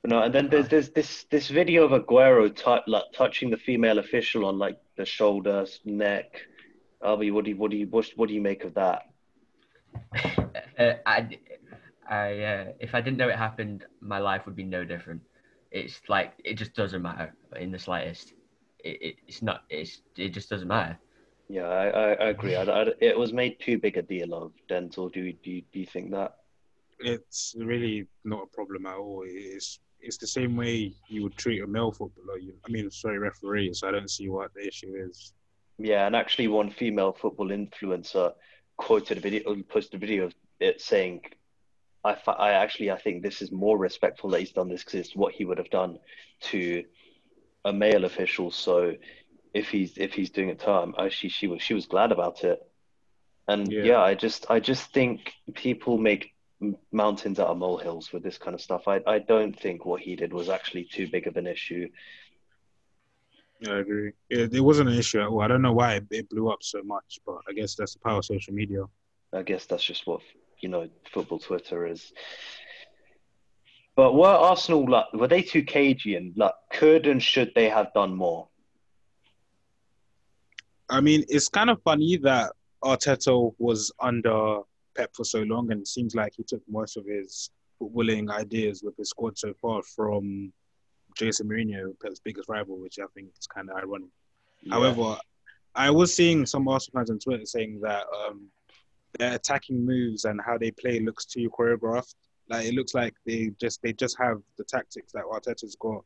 but no, and then there's this video of Aguero touching the female official on like the shoulder, neck. Albi, what do you make of that? If I didn't know it happened, my life would be no different. It's like, it just doesn't matter in the slightest. It just doesn't matter. Yeah, I agree. It was made too big a deal of. Denzel, do you think that? It's really not a problem at all. It's the same way you would treat a male footballer. Referee. So I don't see what the issue is. Yeah, and actually one female football influencer posted a video of it saying, I think this is more respectful that he's done this because it's what he would have done to a male official. So if he's doing it to her, she was glad about it. And yeah, I just think people make mountains out of molehills with this kind of stuff. I don't think what he did was actually too big of an issue. Yeah, I agree. It wasn't an issue at all. I don't know why it blew up so much, but I guess that's the power of social media. I guess that's just what, you know, football Twitter is. But were Arsenal, like, were they too cagey, and like, could and should they have done more? I mean, it's kind of funny that Arteta was under Pep for so long, and it seems like he took most of his footballing ideas with his squad so far from Jose Mourinho, Pep's biggest rival, which I think is kind of ironic. Yeah. However, I was seeing some Arsenal fans on Twitter saying that their attacking moves and how they play looks too choreographed. Like, it looks like they just have the tactics that Arteta's got,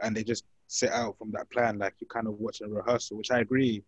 and they just sit out from that plan. Like, you kind of watch a rehearsal, which I agree.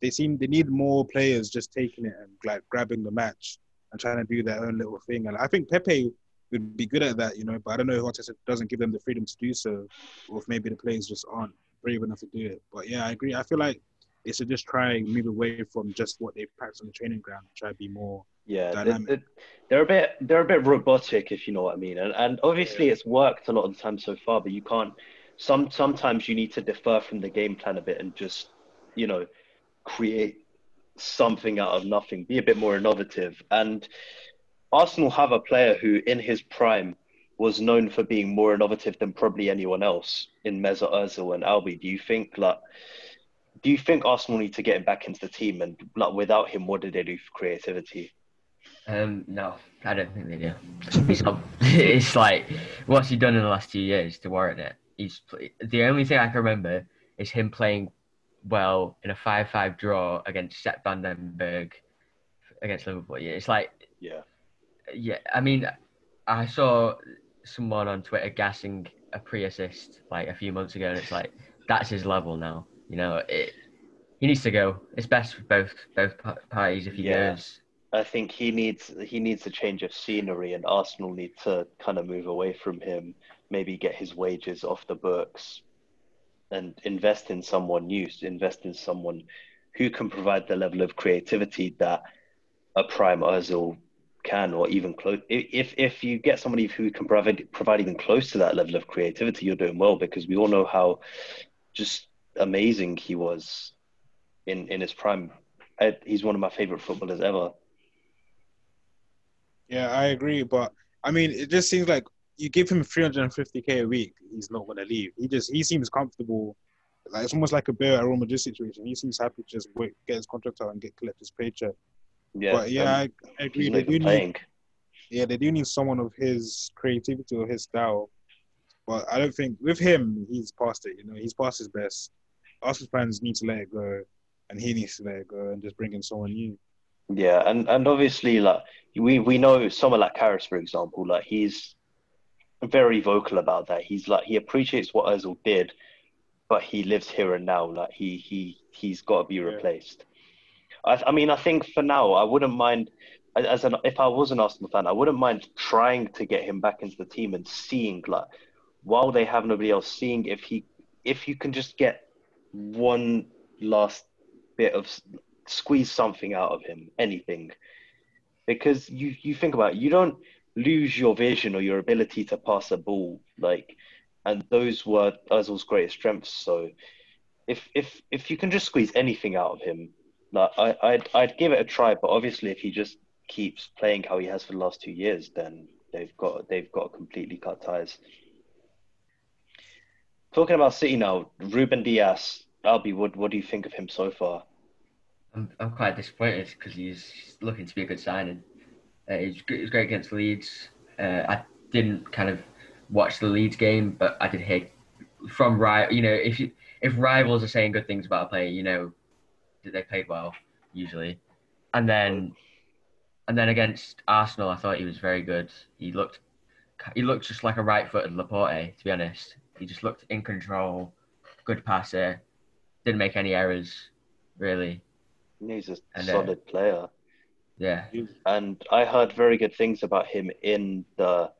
They need more players just taking it and like grabbing the match and trying to do their own little thing. And I think Pepe would be good at that, you know. But I don't know if Arteta doesn't give them the freedom to do so, or if maybe the players just aren't brave enough to do it. But yeah, I agree. I feel like they should just try and move away from just what they practice on the training ground and try to be more dynamic. They're a bit robotic, if you know what I mean. And obviously it's worked a lot of the time so far, but you can't. Sometimes you need to defer from the game plan a bit and just, you know, create something out of nothing. Be a bit more innovative. And Arsenal have a player who, in his prime, was known for being more innovative than probably anyone else in Mesut Özil and Albi. Do you think Arsenal need to get him back into the team? And like, without him, what did they do for creativity? No, I don't think they do. It's like, what's he done in the last 2 years to warrant it? The only thing I can remember is him playing well in a 5-5 draw against Sepp Vandenberg against Liverpool. Yeah, it's like... Yeah, I mean, I saw someone on Twitter gassing a pre-assist like a few months ago, and it's like, that's his level now. You know, he needs to go. It's best for both parties if he goes. I think he needs a change of scenery, and Arsenal need to kind of move away from him. Maybe get his wages off the books and invest in someone new, invest in someone who can provide the level of creativity that a prime Özil can, or even close. If you get somebody who can provide even close to that level of creativity, you're doing well, because we all know how just amazing he was in his prime. He's one of my favourite footballers ever. Yeah, I agree. But, I mean, it just seems like you give him 350k a week, he's not going to leave. He seems comfortable. Like, it's almost like a Bale at Real Madrid situation. He seems happy to just get his contract out and collect his paycheck. Yeah, but yeah, I agree. They do need someone of his creativity or his style. But I don't think with him, he's past it. You know, he's past his best. Arsenal fans need to let it go, and he needs to let it go and just bring in someone new. Yeah, and obviously, like we know someone like Karras, for example, like he's very vocal about that. He's like, he appreciates what Özil did, but he lives here and now. Like he's got to be replaced. I mean, I think for now, I wouldn't mind. If I was an Arsenal fan, I wouldn't mind trying to get him back into the team and seeing, like, while they have nobody else, seeing if you can just get one last bit of squeeze something out of him, anything, because you think about it, you don't lose your vision or your ability to pass a ball, like, and those were Özil's greatest strengths. So if you can just squeeze anything out of him, like, I'd give it a try. But obviously, if he just keeps playing how he has for the last 2 years, then they've got to completely cut ties. Talking about City now, Ruben Dias, Albi, what do you think of him so far? I'm quite disappointed, because he's looking to be a good signing. He's great against Leeds. I didn't kind of watch the Leeds game, but I did hear from rivals. You know, if rivals are saying good things about a player, you know that they played well usually. And then against Arsenal, I thought he was very good. He looked just like a right-footed Laporte, to be honest. He just looked in control, good passer, didn't make any errors really. He's a solid player. Yeah, and I heard very good things about him in the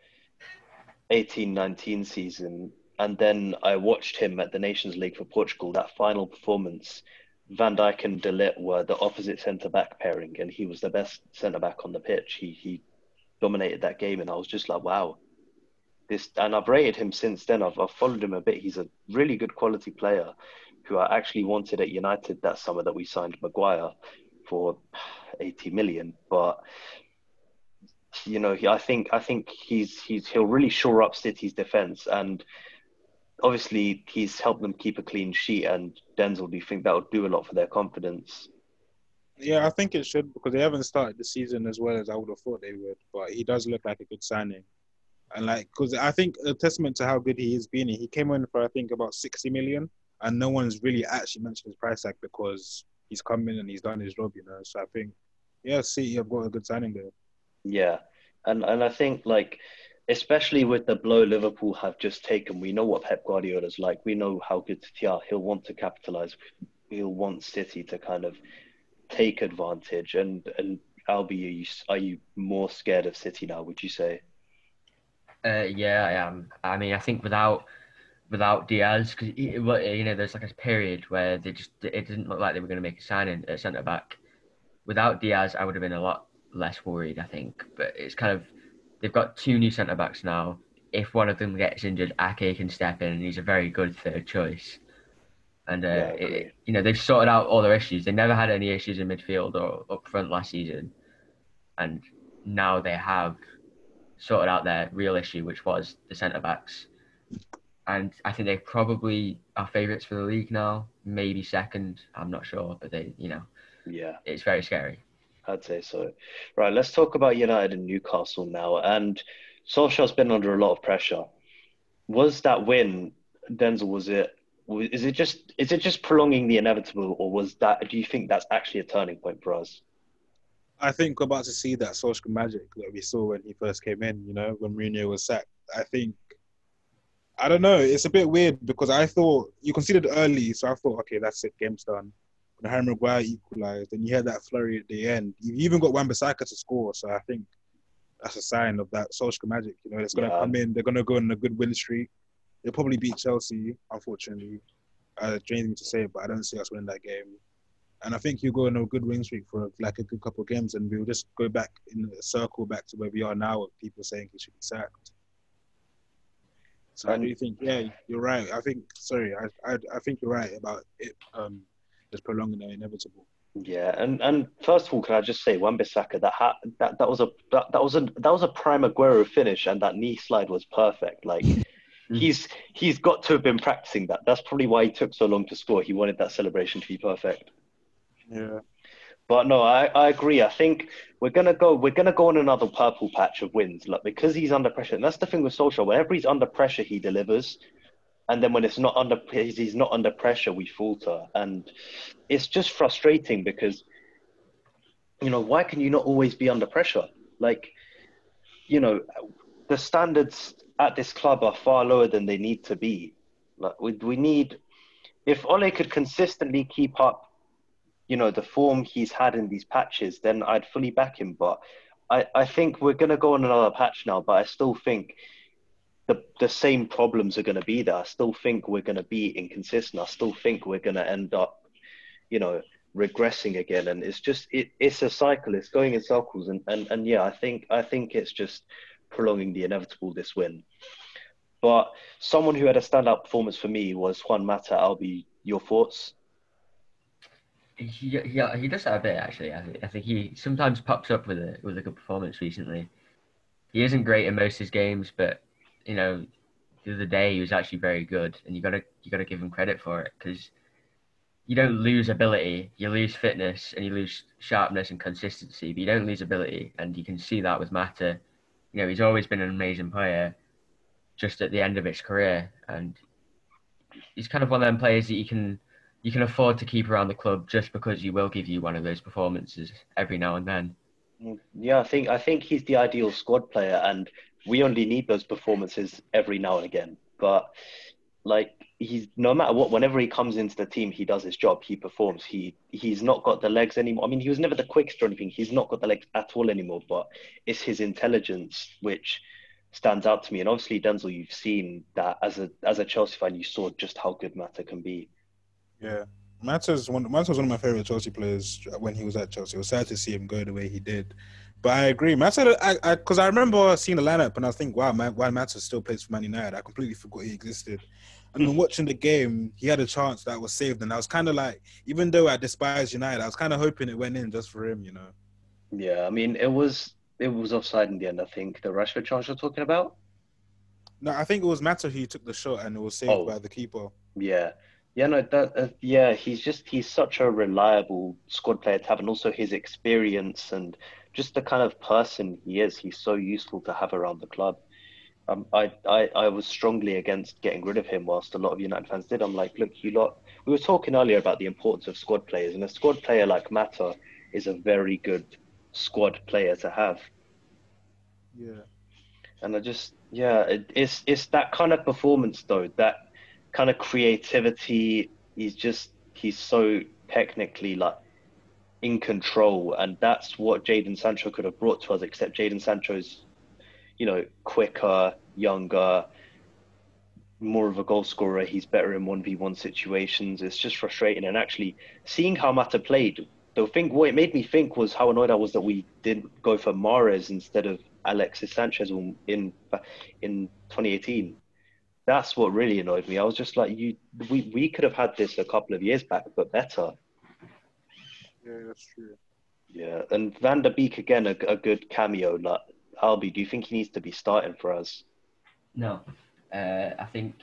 18-19 season, and then I watched him at the Nations League for Portugal. That final performance, Van Dijk and De Ligt were the opposite centre-back pairing, and he was the best centre-back on the pitch. He dominated that game, and I was just like, wow. And I've rated him since then. I've followed him a bit. He's a really good quality player who I actually wanted at United that summer that we signed Maguire for 80 million, but you know, I think he'll really shore up City's defense, and obviously he's helped them keep a clean sheet. And Denzel, do you think that'll do a lot for their confidence? Yeah, I think it should, because they haven't started the season as well as I would have thought they would. But he does look like a good signing, and like, because I think a testament to how good he has been. He came in for I think about 60 million, and no one's really actually mentioned his price tag, because he's come in and he's done his job, you know. So I think, yeah, City have got a good signing there. Yeah, and I think, like, especially with the blow Liverpool have just taken, we know what Pep Guardiola's like. We know how good City are. He'll want to capitalise. He'll want City to kind of take advantage. And Albi, are you more scared of City now, would you say? Yeah, I am. I mean, I think without without Diaz, because there's like a period where it didn't look like they were going to make a signing at centre back. Without Diaz, I would have been a lot less worried, I think. But it's kind of, they've got two new centre backs now. If one of them gets injured, Ake can step in, and he's a very good third choice. And they've sorted out all their issues. They never had any issues in midfield or up front last season, and now they have sorted out their real issue, which was the centre backs. And I think they probably are favourites for the league now, maybe second. I'm not sure, but it's very scary. I'd say so. Right, let's talk about United and Newcastle now. And Solskjaer's been under a lot of pressure. Was that win, Denzel? Is it just prolonging the inevitable, or do you think that's actually a turning point for us? I think we're about to see that Solskjaer magic that we saw when he first came in. When Mourinho was sacked, I don't know. It's a bit weird because I thought you conceded early, so I thought, okay, that's it, game's done. When Harry Maguire equalised, and you had that flurry at the end, you even got Wan-Bissaka to score. So I think that's a sign of that Solskjaer magic. It's going to come in. They're going to go on a good win streak. They'll probably beat Chelsea, unfortunately. It drains me to say it, but I don't see us winning that game. And I think you go on a good win streak for like a good couple of games, and we'll just go back in a circle back to where we are now, with people saying he should be sacked. So I do think, you're right. I think you're right about it. Just prolonging the inevitable. Yeah, and first of all, can I just say, Wan-Bissaka, that was a prime Aguero finish, and that knee slide was perfect. Like. He's got to have been practicing that. That's probably why he took so long to score. He wanted that celebration to be perfect. Yeah. But no, I agree. I think we're gonna go on another purple patch of wins. Like, because he's under pressure. And that's the thing with Solskjaer. Whenever he's under pressure, he delivers. And then when he's not under pressure, we falter. And it's just frustrating because, why can you not always be under pressure? Like, the standards at this club are far lower than they need to be. Like if Ole could consistently keep up, the form he's had in these patches, then I'd fully back him. But I think we're going to go on another patch now, but I still think the same problems are going to be there. I still think we're going to be inconsistent. I still think we're going to end up, regressing again. And it's just, it's a cycle. It's going in circles. And yeah, I think it's just prolonging the inevitable, this win. But someone who had a standout performance for me was Juan Mata. Albi, your thoughts? He does that a bit, actually. I think he sometimes pops up with a good performance recently. He isn't great in most of his games, but the other day he was actually very good, and you gotta give him credit for it, because you don't lose ability, you lose fitness and you lose sharpness and consistency, but you don't lose ability, and you can see that with Mata. He's always been an amazing player, just at the end of his career, and he's kind of one of them players that you can afford to keep around the club just because he will give you one of those performances every now and then. Yeah, I think he's the ideal squad player, and we only need those performances every now and again. But like, he's, no matter what, whenever he comes into the team, he does his job, he performs. He's not got the legs anymore. I mean, he was never the quickest or anything. He's not got the legs at all anymore, but it's his intelligence which stands out to me. And obviously, Denzel, you've seen that as a Chelsea fan, you saw just how good Mata can be. Yeah. Mata was one of my favourite Chelsea players when he was at Chelsea. It was sad to see him go the way he did. But I agree. Mata, because I remember seeing the lineup and I think, wow, why Mata still plays for Man United? I completely forgot he existed. And then watching the game, he had a chance that was saved. And I was kind of like, even though I despise United, I was kind of hoping it went in just for him, Yeah, I mean, it was offside in the end, I think. The Rashford chance you're talking about? No, I think it was Mata who took the shot and it was saved by the keeper. Yeah. Yeah, no, he's such a reliable squad player to have, and also his experience and just the kind of person he is. He's so useful to have around the club. I was strongly against getting rid of him, whilst a lot of United fans did. I'm like, look, we were talking earlier about the importance of squad players, and a squad player like Mata is a very good squad player to have. Yeah. And I just, it's that kind of performance though, that kind of creativity. He's so technically like in control, and that's what Jadon Sancho could have brought to us, except Jadon Sancho's quicker, younger, more of a goal scorer. He's better in 1v1 situations. It's just frustrating. And actually, seeing how Matip played, the thing what it made me think was how annoyed I was that we didn't go for Mahrez instead of Alexis Sanchez in 2018. That's what really annoyed me. I was just like, we could have had this a couple of years back, but better. Yeah, that's true. Yeah, and Van der Beek, again, a good cameo. Like, Albi, do you think he needs to be starting for us? No. Realistically,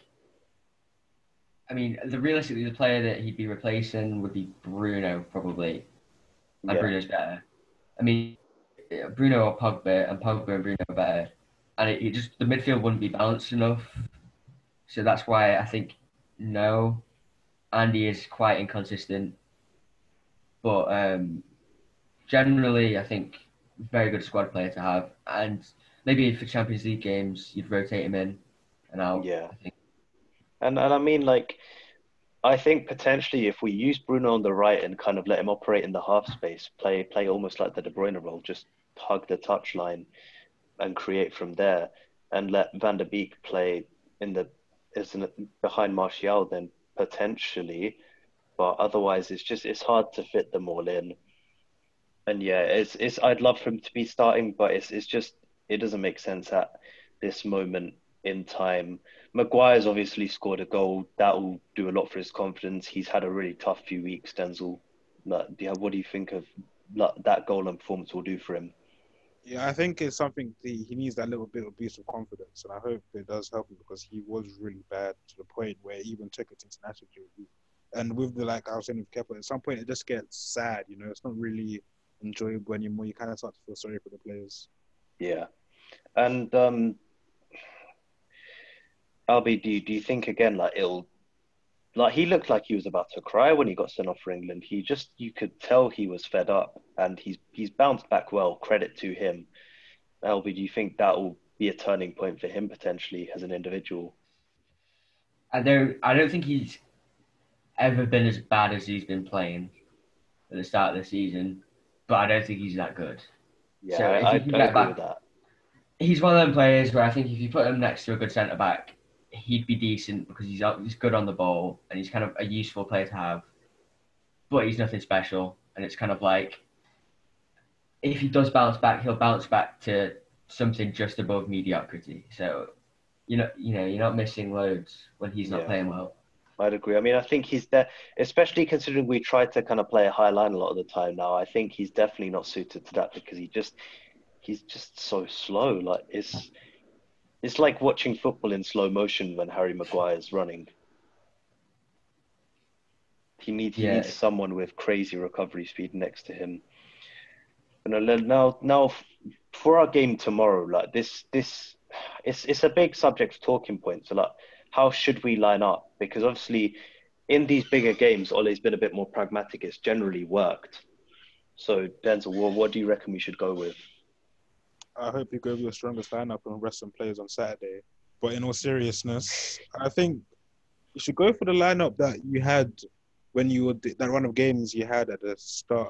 the player that he'd be replacing would be Bruno, probably. And yeah. Bruno's better. I mean, Bruno or Pogba, and Pogba and Bruno are better. And it just, the midfield wouldn't be balanced enough. So that's why I think, no. Andy is quite inconsistent. But generally, I think, very good squad player to have. And maybe for Champions League games, you'd rotate him in and out. Yeah. I think. And I mean, like, I think potentially if we use Bruno on the right and kind of let him operate in the half space, play almost like the De Bruyne role, just hug the touchline and create from there, and let Van der Beek play behind Martial then potentially, but otherwise it's hard to fit them all in. And yeah, it's I'd love for him to be starting, but it's just it doesn't make sense at this moment in time. Maguire's obviously scored a goal. That'll do a lot for his confidence. He's had a really tough few weeks, Denzel. What do you think of that goal and performance will do for him? Yeah, I think it's something he needs, that little bit of boost of confidence, and I hope it does help him, because he was really bad to the point where he even took it to international duty. And with the, like I was saying with Kepa, at some point it just gets sad, you know, it's not really enjoyable anymore. You kind of start to feel sorry for the players. Yeah. And Albi, do you think again, he looked like he was about to cry when he got sent off for England. He just, you could tell he was fed up, and he's bounced back well. Credit to him. Albi, do you think that will be a turning point for him potentially as an individual? I don't think he's ever been as bad as he's been playing at the start of the season. But I don't think he's that good. Yeah, so I don't agree with that. He's one of them players where I think if you put him next to a good centre-back, he'd be decent, because he's good on the ball and he's kind of a useful player to have. But he's nothing special. And it's kind of like, if he does bounce back, he'll bounce back to something just above mediocrity. So, you're not missing loads when he's not playing well. I'd agree. I mean, I think he's there, especially considering we try to kind of play a high line a lot of the time now. I think he's definitely not suited to that, because he's just so slow. Like, it's like watching football in slow motion when Harry Maguire's running. He needs someone with crazy recovery speed next to him. And now for our game tomorrow, like this, it's a big subject, talking point. So like, how should we line up? Because obviously in these bigger games, Ole's been a bit more pragmatic. It's generally worked. So Denzel, what do you reckon we should go with? I hope you go with your strongest lineup and rest some players on Saturday. But in all seriousness, I think you should go for the lineup that you had when you were that run of games you had at the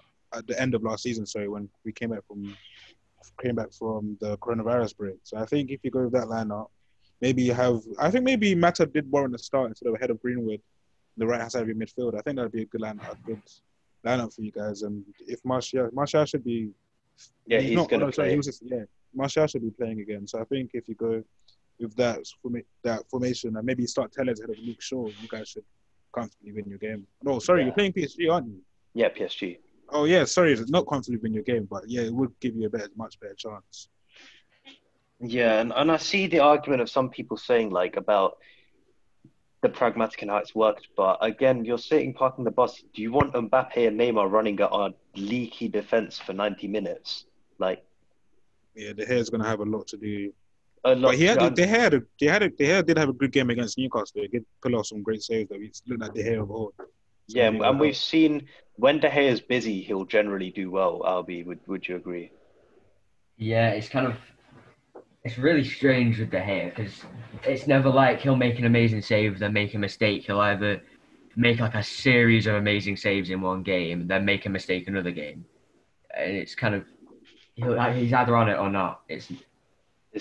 end of last season. So when we came back from the coronavirus break. So I think if you go with that lineup, maybe Matip did warrant a start instead of ahead of Greenwood, the right-hand side of your midfield. I think that'd be a good lineup for you guys. And if Martial should be, yeah, he's going to play. Martial should be playing again. So I think if you go with that formation and maybe start Tellez ahead of Luke Shaw, you guys should comfortably win your game. No, sorry, you're playing PSG, aren't you? Yeah, PSG. Oh yeah, sorry, not comfortably win your game, but yeah, it would give you a much better chance. Yeah, and I see the argument of some people saying, like, about the pragmatic and how it's worked, but again, you're sitting parking the bus. Do you want Mbappe and Neymar running at our leaky defence for 90 minutes? Like, yeah, De Gea's going to have a lot to do. De Gea did have a good game against Newcastle. He did pull off some great saves that looked like De Gea of old. Yeah, and we've seen when De Gea is busy, he'll generally do well. Albi, would you agree? Yeah, it's kind of. It's really strange with De Gea, because it's never like he'll make an amazing save, then make a mistake. He'll either make like a series of amazing saves in one game, then make a mistake another game. And it's kind of, he's either on it or not. It's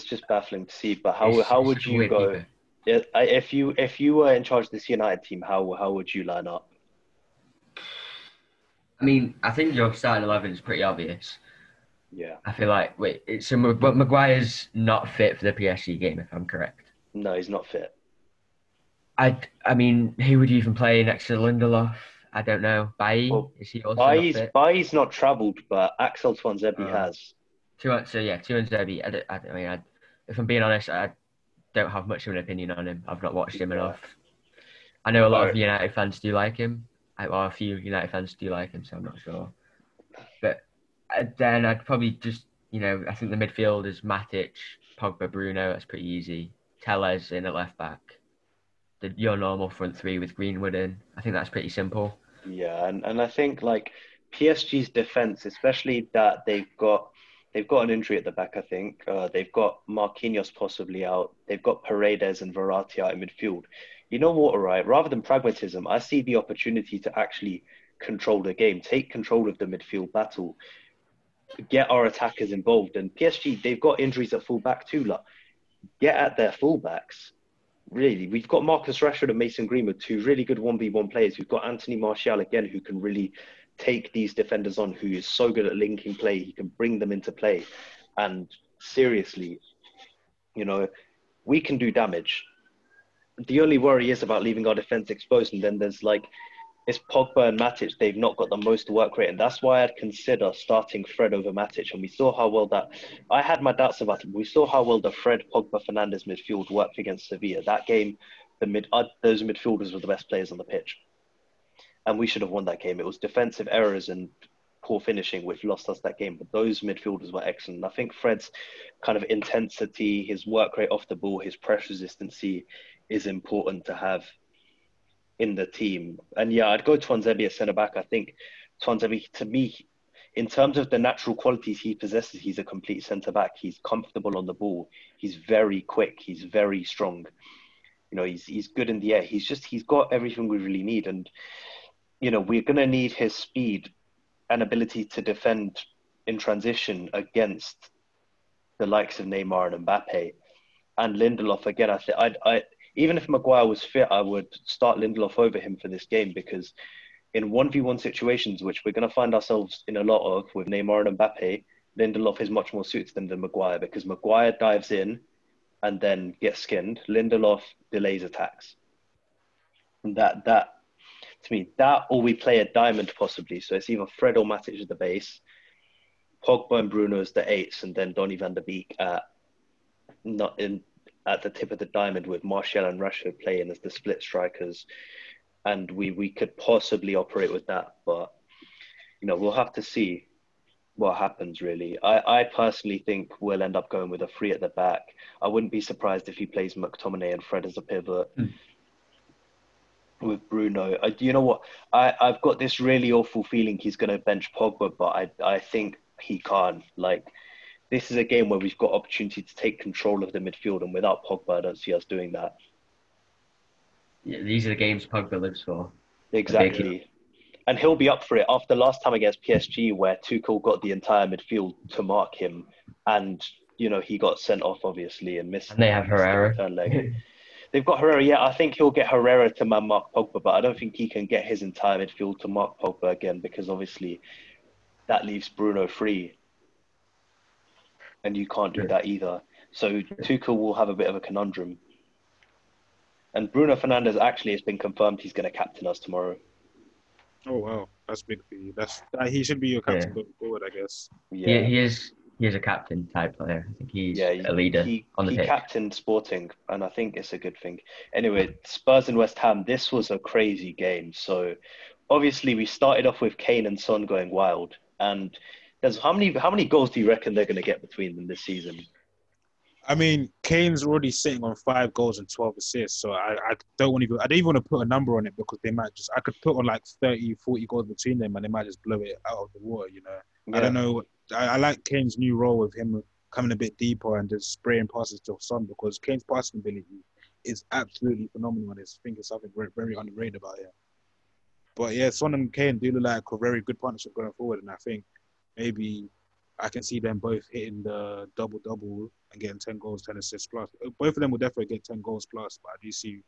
just baffling to see. But how would you go? If you were in charge of this United team, how would you line up? I mean, I think your starting 11 is pretty obvious. Yeah. I feel like but Maguire's not fit for the PSG game, if I'm correct. No, he's not fit. I mean, who would you even play next to Lindelof? I don't know. Bailly? Well, is he also not fit? Bailly's not travelled, but Axel Tuanzebe has. Tuanzebe. I mean, if I'm being honest, I don't have much of an opinion on him. I've not watched him enough. I know a lot of United fans do like him. Well, a few United fans do like him, so I'm not sure. But then I'd probably just, I think the midfield is Matic, Pogba, Bruno. That's pretty easy. Tellez in at left back. Your normal front three with Greenwood in. I think that's pretty simple. Yeah, and I think PSG's defence, especially that they've got an injury at the back, I think. They've got Marquinhos possibly out. They've got Paredes and Verratti out in midfield. You know what, right? Rather than pragmatism, I see the opportunity to actually control the game, take control of the midfield battle, get our attackers involved. And PSG, they've got injuries at full-back too. Like, get at their full-backs. Really, we've got Marcus Rashford and Mason Greenwood, two really good 1v1 players. We've got Anthony Martial again, who can really take these defenders on, who is so good at linking play. He can bring them into play. And seriously, we can do damage. The only worry is about leaving our defence exposed. And then there's it's Pogba and Matic. They've not got the most work rate. And that's why I'd consider starting Fred over Matic. And we saw how well I had my doubts about it. We saw how well the Fred, Pogba, Fernandes midfield worked against Sevilla. That game, those midfielders were the best players on the pitch. And we should have won that game. It was defensive errors and poor finishing which lost us that game. But those midfielders were excellent. I think Fred's kind of intensity, his work rate off the ball, his press resistance is important to have in the team. And yeah, I'd go Tuanzebe at centre-back. I think Tuanzebe, to me, in terms of the natural qualities he possesses, he's a complete centre-back. He's comfortable on the ball. He's very quick. He's very strong. He's good in the air. He's got everything we really need. And, we're going to need his speed and ability to defend in transition against the likes of Neymar and Mbappe. And Lindelof, again, even if Maguire was fit, I would start Lindelof over him for this game, because in 1v1 situations, which we're going to find ourselves in a lot of with Neymar and Mbappe, Lindelof is much more suited than Maguire, because Maguire dives in and then gets skinned. Lindelof delays attacks. And that to me, that or we play a diamond possibly. So it's either Fred or Matic as the base, Pogba and Bruno as the eights, and then Donny van de Beek at the tip of the diamond with Martial and Rashford playing as the split strikers. And we could possibly operate with that. But, we'll have to see what happens, really. I personally think we'll end up going with a three at the back. I wouldn't be surprised if he plays McTominay and Fred as a pivot with Bruno. You know what? I've got this really awful feeling he's going to bench Pogba, but I think he can't. This is a game where we've got opportunity to take control of the midfield, and without Pogba, I don't see us doing that. Yeah, these are the games Pogba lives for. Exactly. And he'll be up for it. After last time against PSG, where Tuchel got the entire midfield to mark him, and, he got sent off, obviously, and missed. And they have Herrera. Turn leg. They've got Herrera, yeah. I think he'll get Herrera to man-mark Pogba, but I don't think he can get his entire midfield to mark Pogba again, because, obviously, that leaves Bruno free. And you can't do that either. So Tuchel will have a bit of a conundrum. And Bruno Fernandes actually has been confirmed he's going to captain us tomorrow. Oh, wow. That's big for you. He should be your captain going forward, I guess. Yeah. He is a captain type player. I think he's a leader on the pitch. He captained Sporting, and I think it's a good thing. Anyway, Spurs and West Ham, this was a crazy game. So, obviously, we started off with Kane and Son going wild. And how many goals do you reckon they're going to get between them this season? I mean, Kane's already sitting on 5 goals and 12 assists, so I don't even want to put a number on it, because they might I could put on 30, 40 goals between them, and they might just blow it out of the water, Yeah. I don't know. I like Kane's new role with him coming a bit deeper and just spraying passes to Son, because Kane's passing ability is absolutely phenomenal, and I think it's something very, very underrated about him. But yeah, Son and Kane do look like a very good partnership going forward, and I think maybe I can see them both hitting the double-double and getting 10 goals, 10 assists plus. Both of them will definitely get 10 goals plus, but I do see...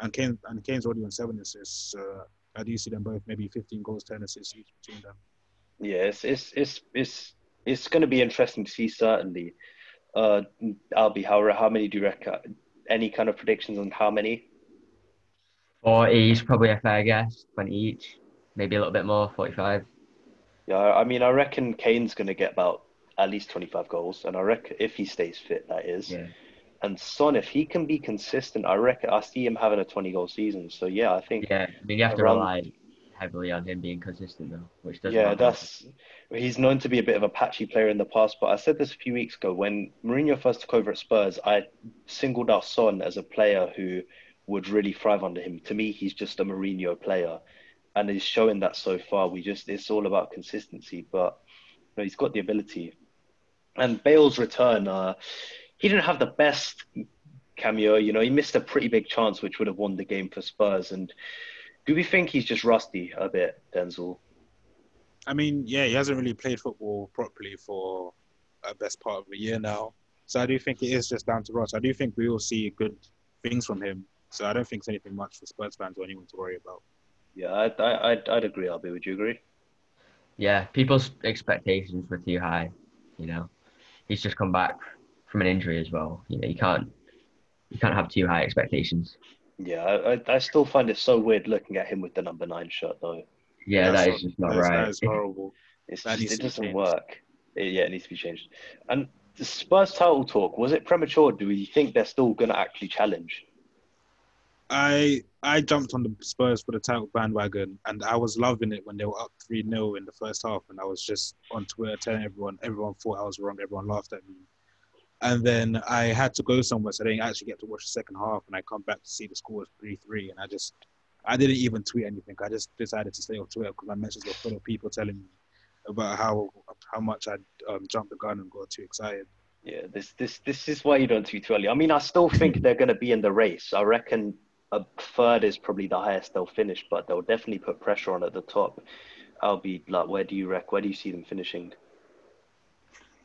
And Kane's already on 7 assists. I do see them both maybe 15 goals, 10 assists each between them. Yeah, it's going to be interesting to see, certainly. Albi, how many do you reckon? Any kind of predictions on how many? 40 each, probably a fair guess. 20 each. Maybe a little bit more, 45. Yeah, I mean, I reckon Kane's going to get about at least 25 goals. And I reckon if he stays fit, that is. Yeah. And Son, if he can be consistent, I see him having a 20-goal season. So, yeah, I think... Yeah, I mean, you have to rely heavily on him being consistent, though, which doesn't matter. He's known to be a bit of a patchy player in the past, but I said this a few weeks ago. When Mourinho first took over at Spurs, I singled out Son as a player who would really thrive under him. To me, he's just a Mourinho player. And he's showing that so far. It's all about consistency, but you know, he's got the ability. And Bale's return... he didn't have the best cameo, you know. He missed a pretty big chance, which would have won the game for Spurs. And do we think he's just rusty a bit, Denzel? I mean, yeah, he hasn't really played football properly for the best part of a year now. So I do think it is just down to rust. I do think we will see good things from him. So I don't think it's anything much for Spurs fans or anyone to worry about. Yeah, I'd agree, Albie. Would you agree? Yeah, people's expectations were too high, you know. He's just come back from an injury as well. You know, you can't have too high expectations. Yeah, I still find it so weird looking at him with the number 9 shirt though. Yeah, that is just not right. That is horrible. It doesn't work. Yeah, it needs to be changed. And the Spurs title talk, was it premature? Do we think they're still going to actually challenge? I jumped on the Spurs for the title bandwagon, and I was loving it when they were up 3-0 in the first half, and I was just on Twitter telling everyone thought I was wrong, everyone laughed at me. And then I had to go somewhere, so I didn't actually get to watch the second half. And I come back to see the score was 3-3. And I didn't even tweet anything. I just decided to stay on Twitter because my messages were full of people telling me about how much I jumped the gun and got too excited. Yeah, this is why you don't tweet too early. I mean, I still think they're going to be in the race. I reckon a third is probably the highest they'll finish, but they'll definitely put pressure on at the top. I'll be like, where do you see them finishing?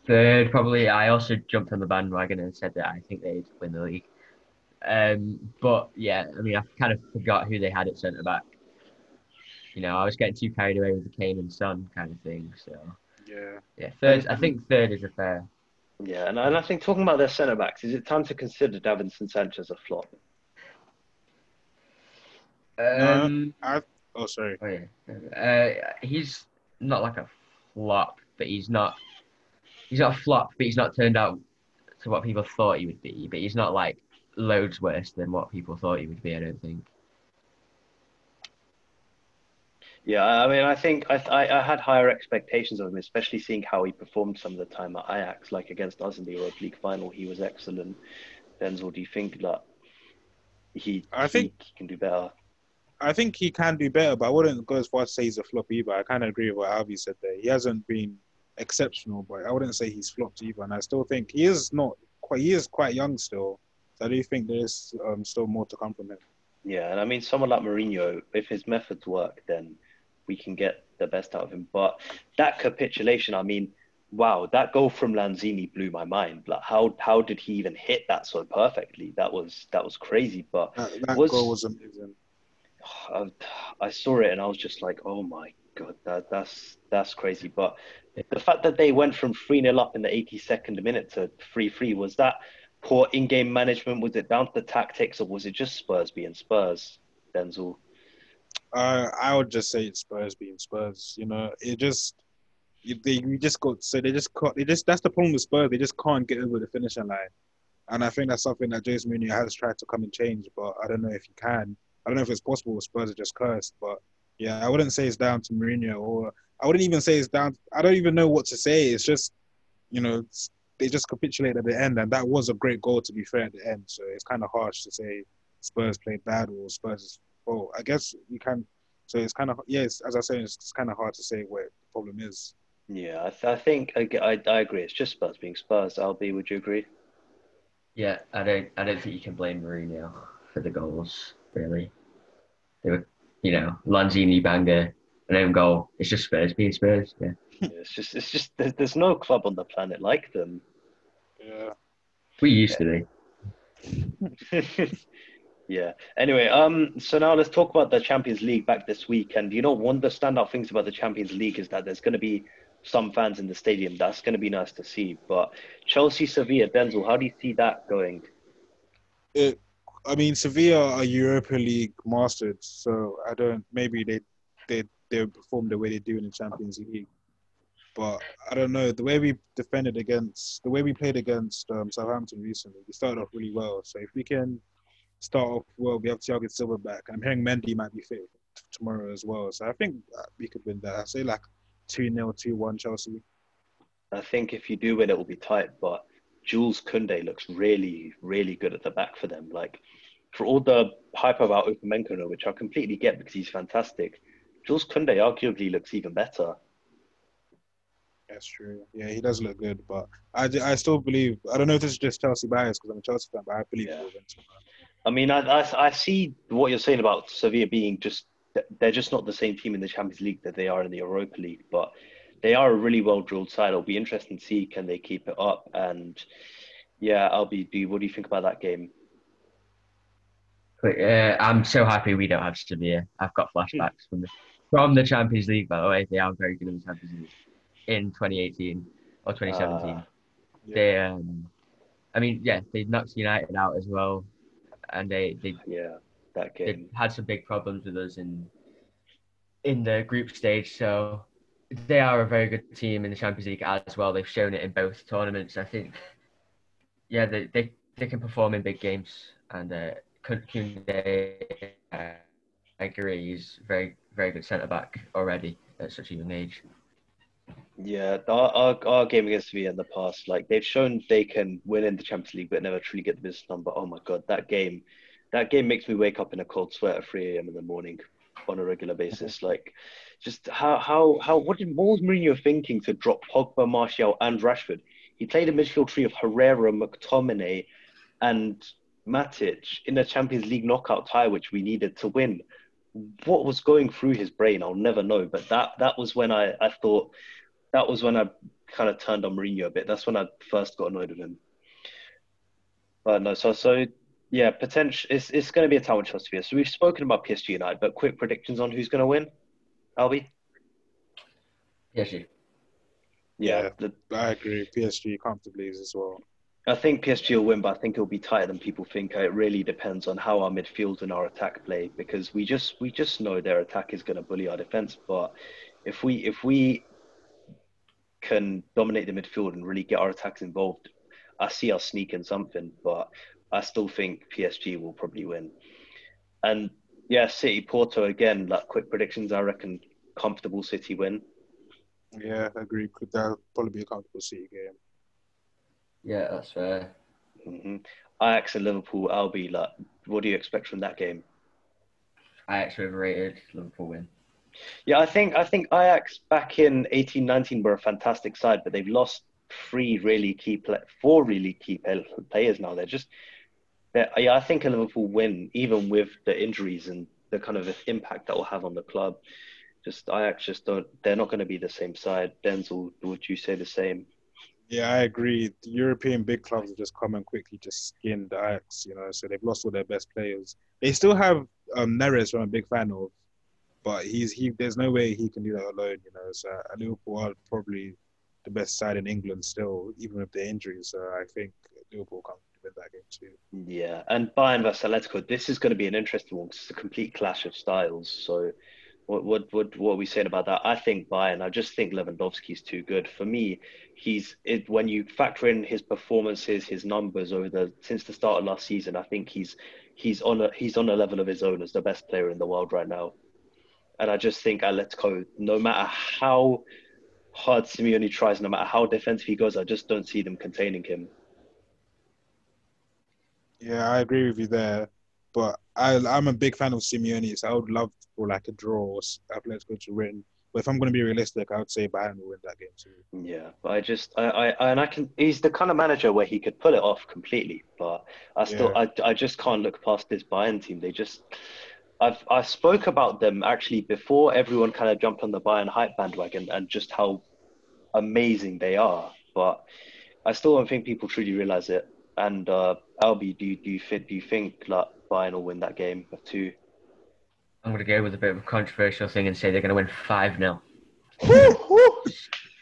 Third, probably. I also jumped on the bandwagon and said that I think they'd win the league. But, yeah, I mean, I kind of forgot who they had at centre-back. You know, I was getting too carried away with the Kane and Son kind of thing. So, yeah, third. I think third is a fair. Yeah, and I think talking about their centre-backs, is it time to consider Davinson Sanchez a flop? Sorry. Oh, yeah. He's not like a flop, but he's not... He's not a flop, but he's not turned out to what people thought he would be. But he's not, like, loads worse than what people thought he would be, I don't think. Yeah, I mean, I think I had higher expectations of him, especially seeing how he performed some of the time at Ajax, like against us in the Europa League final. He was excellent. Denzel, do you think that he can do better? I think he can do better, but I wouldn't go as far as say he's a flop either. I kind of agree with what Albi said there. He hasn't been exceptional, but I wouldn't say he's flopped either. And I still think he is quite young still. So I do think there's still more to come from him. Yeah, and I mean, someone like Mourinho, if his methods work, then we can get the best out of him. But that capitulation, I mean, wow, that goal from Lanzini blew my mind. Like, how did he even hit that so perfectly? That was crazy. But that goal was amazing. I saw it and I was just like, oh my God, that's crazy. But the fact that they went from 3-0 up in the 82nd minute to 3-3, was that poor in-game management? Was it down to the tactics, or was it just Spurs being Spurs, Denzel? I would just say it's Spurs being Spurs. You know, that's the problem with Spurs. They just can't get over the finishing line, and I think that's something that Jose Mourinho has tried to come and change, but I don't know if he can. I don't know if it's possible. Spurs are just cursed, but. Yeah, I wouldn't say it's down to Mourinho, or I wouldn't even say it's down... I don't even know what to say. It's just, you know, they just capitulate at the end, and that was a great goal, to be fair, at the end. So it's kind of harsh to say Spurs played bad or Spurs... Well, I guess you can... So it's kind of... Yeah, as I say, it's kind of hard to say what the problem is. Yeah, I think... I agree. It's just Spurs being Spurs. Albie, would you agree? Yeah, I don't think you can blame Mourinho for the goals, really. They were... You know, Lanzini banger, an own goal. It's just Spurs being Spurs, yeah. It's just there's no club on the planet like them. Yeah, we used to be. Yeah. Anyway, so now let's talk about the Champions League back this week. And, you know, one of the standout things about the Champions League is that there's going to be some fans in the stadium. That's going to be nice to see. But Chelsea, Sevilla, Denzel, how do you see that going? Sevilla are Europa League mastered, so I don't. Maybe they perform the way they do in the Champions League. But I don't know, the way we played against Southampton recently, we started off really well. So if we can start off well, we have Thiago Silva back. I'm hearing Mendy might be fit tomorrow as well. So I think we could win that. I say 2-0, 2-1 Chelsea. I think if you do win, it will be tight. But Jules Koundé looks really, really good at the back for them. For all the hype about Upamecano, which I completely get because he's fantastic, Jules Koundé arguably looks even better. That's true. Yeah, he does look good, but I still believe, I don't know if this is just Chelsea bias because I'm a Chelsea fan, but I believe we'll win tomorrow. I see what you're saying about Sevilla being they're just not the same team in the Champions League that they are in the Europa League, but they are a really well-drilled side. It'll be interesting to see, can they keep it up? And yeah, Albi, what do you think about that game? I'm so happy we don't have Sevilla. I've got flashbacks from the Champions League, by the way. They are very good in the Champions League. In 2018 or 2017, they knocked United out as well, and they that game had some big problems with us in the group stage. So they are a very good team in the Champions League as well. They've shown it in both tournaments. I think, they can perform in big games, and Koundé, I agree, he's very very good centre back already at such a young age. Yeah, our game against Sevilla in the past, they've shown they can win in the Champions League but never truly get the business done. But oh my God, that game makes me wake up in a cold sweat at 3 a.m. in the morning on a regular basis. Just how what was Mourinho thinking to drop Pogba, Martial and Rashford? He played a midfield three of Herrera, McTominay and Matic in a Champions League knockout tie, which we needed to win. What was going through his brain, I'll never know. But that was when I thought... That was when I kind of turned on Mourinho a bit. That's when I first got annoyed with him. But no, so potential. It's going to be a time with Chelsea. So we've spoken about PSG United, but quick predictions on who's going to win, Albi? PSG. Yeah, I agree. PSG comfortably as well. I think PSG will win, but I think it'll be tighter than people think. It really depends on how our midfield and our attack play, because we just know their attack is going to bully our defense. But if we can dominate the midfield and really get our attacks involved, I see us sneaking something, but I still think PSG will probably win. And yeah, City, Porto again, quick predictions, I reckon comfortable City win. Yeah, I agree. That'll probably be a comfortable City game. Yeah, that's fair. Mm-hmm. Ajax and Liverpool, Albi, what do you expect from that game? Ajax overrated, Liverpool win. Yeah, I think Ajax back in 18-19 were a fantastic side, but they've lost four really key players now. I think a Liverpool win, even with the injuries and the kind of impact that will have on the club. They're not going to be the same side. Denzel, would you say the same? Yeah, I agree. The European big clubs have just come and quickly just skinned Ajax, so they've lost all their best players. They still have Neres, who I'm a big fan of. But there's no way he can do that alone, So Liverpool are probably the best side in England still, even with the injuries. So I think Liverpool can't win that game too. Yeah, and Bayern versus Atletico. This is going to be an interesting one because it's a complete clash of styles. So what are we saying about that? I think Bayern. I just think Lewandowski's too good for me. When you factor in his performances, his numbers since the start of last season, I think he's on a level of his own as the best player in the world right now. And I just think Atletico, no matter how hard Simeone tries, no matter how defensive he goes, I just don't see them containing him. Yeah, I agree with you there. But I'm a big fan of Simeone, so I would love for a draw or Atletico to win. But if I'm going to be realistic, I would say Bayern will win that game too. Yeah, but he's the kind of manager where he could pull it off completely. But I just can't look past this Bayern team. I spoke about them actually before everyone kind of jumped on the Bayern hype bandwagon and just how amazing they are, but I still don't think people truly realise it. And Albi, do you think like Bayern will win that game of 2? I'm going to go with a bit of a controversial thing and say they're going to win 5-0.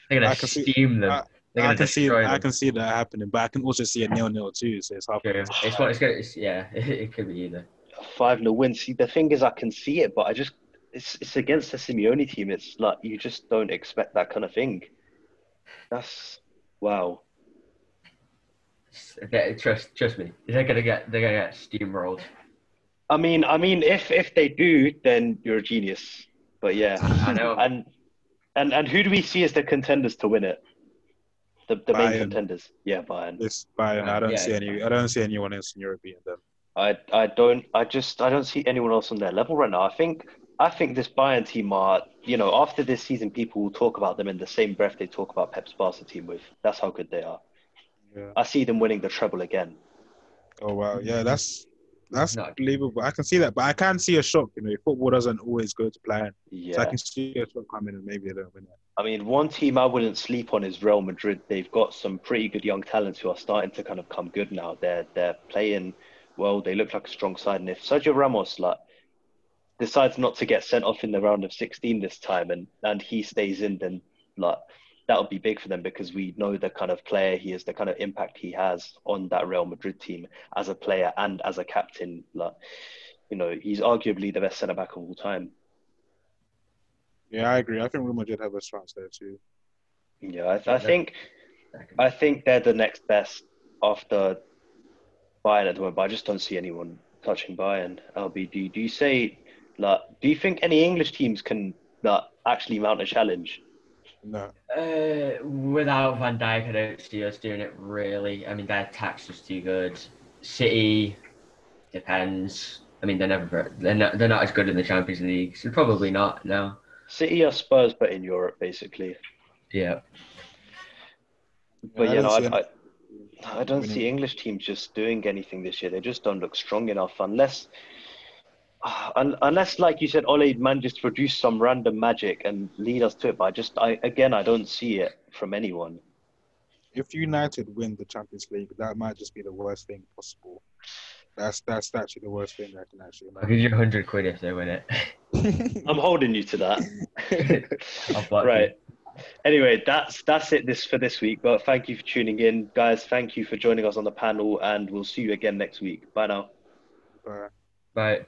They're going to steam them. I can see that happening, but I can also see a 0-0 too. So it's half. Yeah, it could be either. 5-0 win. See, the thing is, I can see it, but I just it's against the Simeone team. It's like you just don't expect that kind of thing. That's wow. Trust me, they're gonna get steamrolled. I mean, if they do, then you're a genius. But yeah, I know. And who do we see as the contenders to win it? The main contenders, yeah, Bayern. It's Bayern. I don't see anyone else in Europe beating them. I don't see anyone else on their level right now. I think this Bayern team are, after this season, people will talk about them in the same breath they talk about Pep's Barca team with. That's how good they are. Yeah. I see them winning the treble again. Oh wow, yeah, that's no. Believable. I can see that, but I can see a shock. Football doesn't always go to plan. Yeah. So I can see a shock coming, and maybe they don't win it. I mean, one team I wouldn't sleep on is Real Madrid. They've got some pretty good young talents who are starting to kind of come good now. They're playing well. They look like a strong side, and if Sergio Ramos decides not to get sent off in the round of 16 this time, and he stays in, then that would be big for them, because we know the kind of player he is, the kind of impact he has on that Real Madrid team as a player and as a captain. He's arguably the best centre-back of all time. Yeah, I agree. I think Real Madrid have a chance there too. Yeah, I think they're the next best after Bayern at the moment, but I just don't see anyone touching Bayern. LBD, do you think any English teams can actually mount a challenge? No. Without Van Dijk, I don't see us doing it really. I mean, their attack's just too good. City depends. I mean, they're not as good in the Champions League. So probably not. No. City are Spurs, but in Europe, basically. Yeah. But I don't see English teams just doing anything this year. They just don't look strong enough, unless, like you said, Ole man just produce some random magic and lead us to it. But I don't see it from anyone. If United win the Champions League, that might just be the worst thing possible. That's actually the worst thing I can actually imagine. I'll give you 100 quid if they win it. I'm holding you to that. Right. Anyway, that's it for this week. But thank you for tuning in, guys. Thank you for joining us on the panel, and we'll see you again next week. Bye now. Bye. Bye.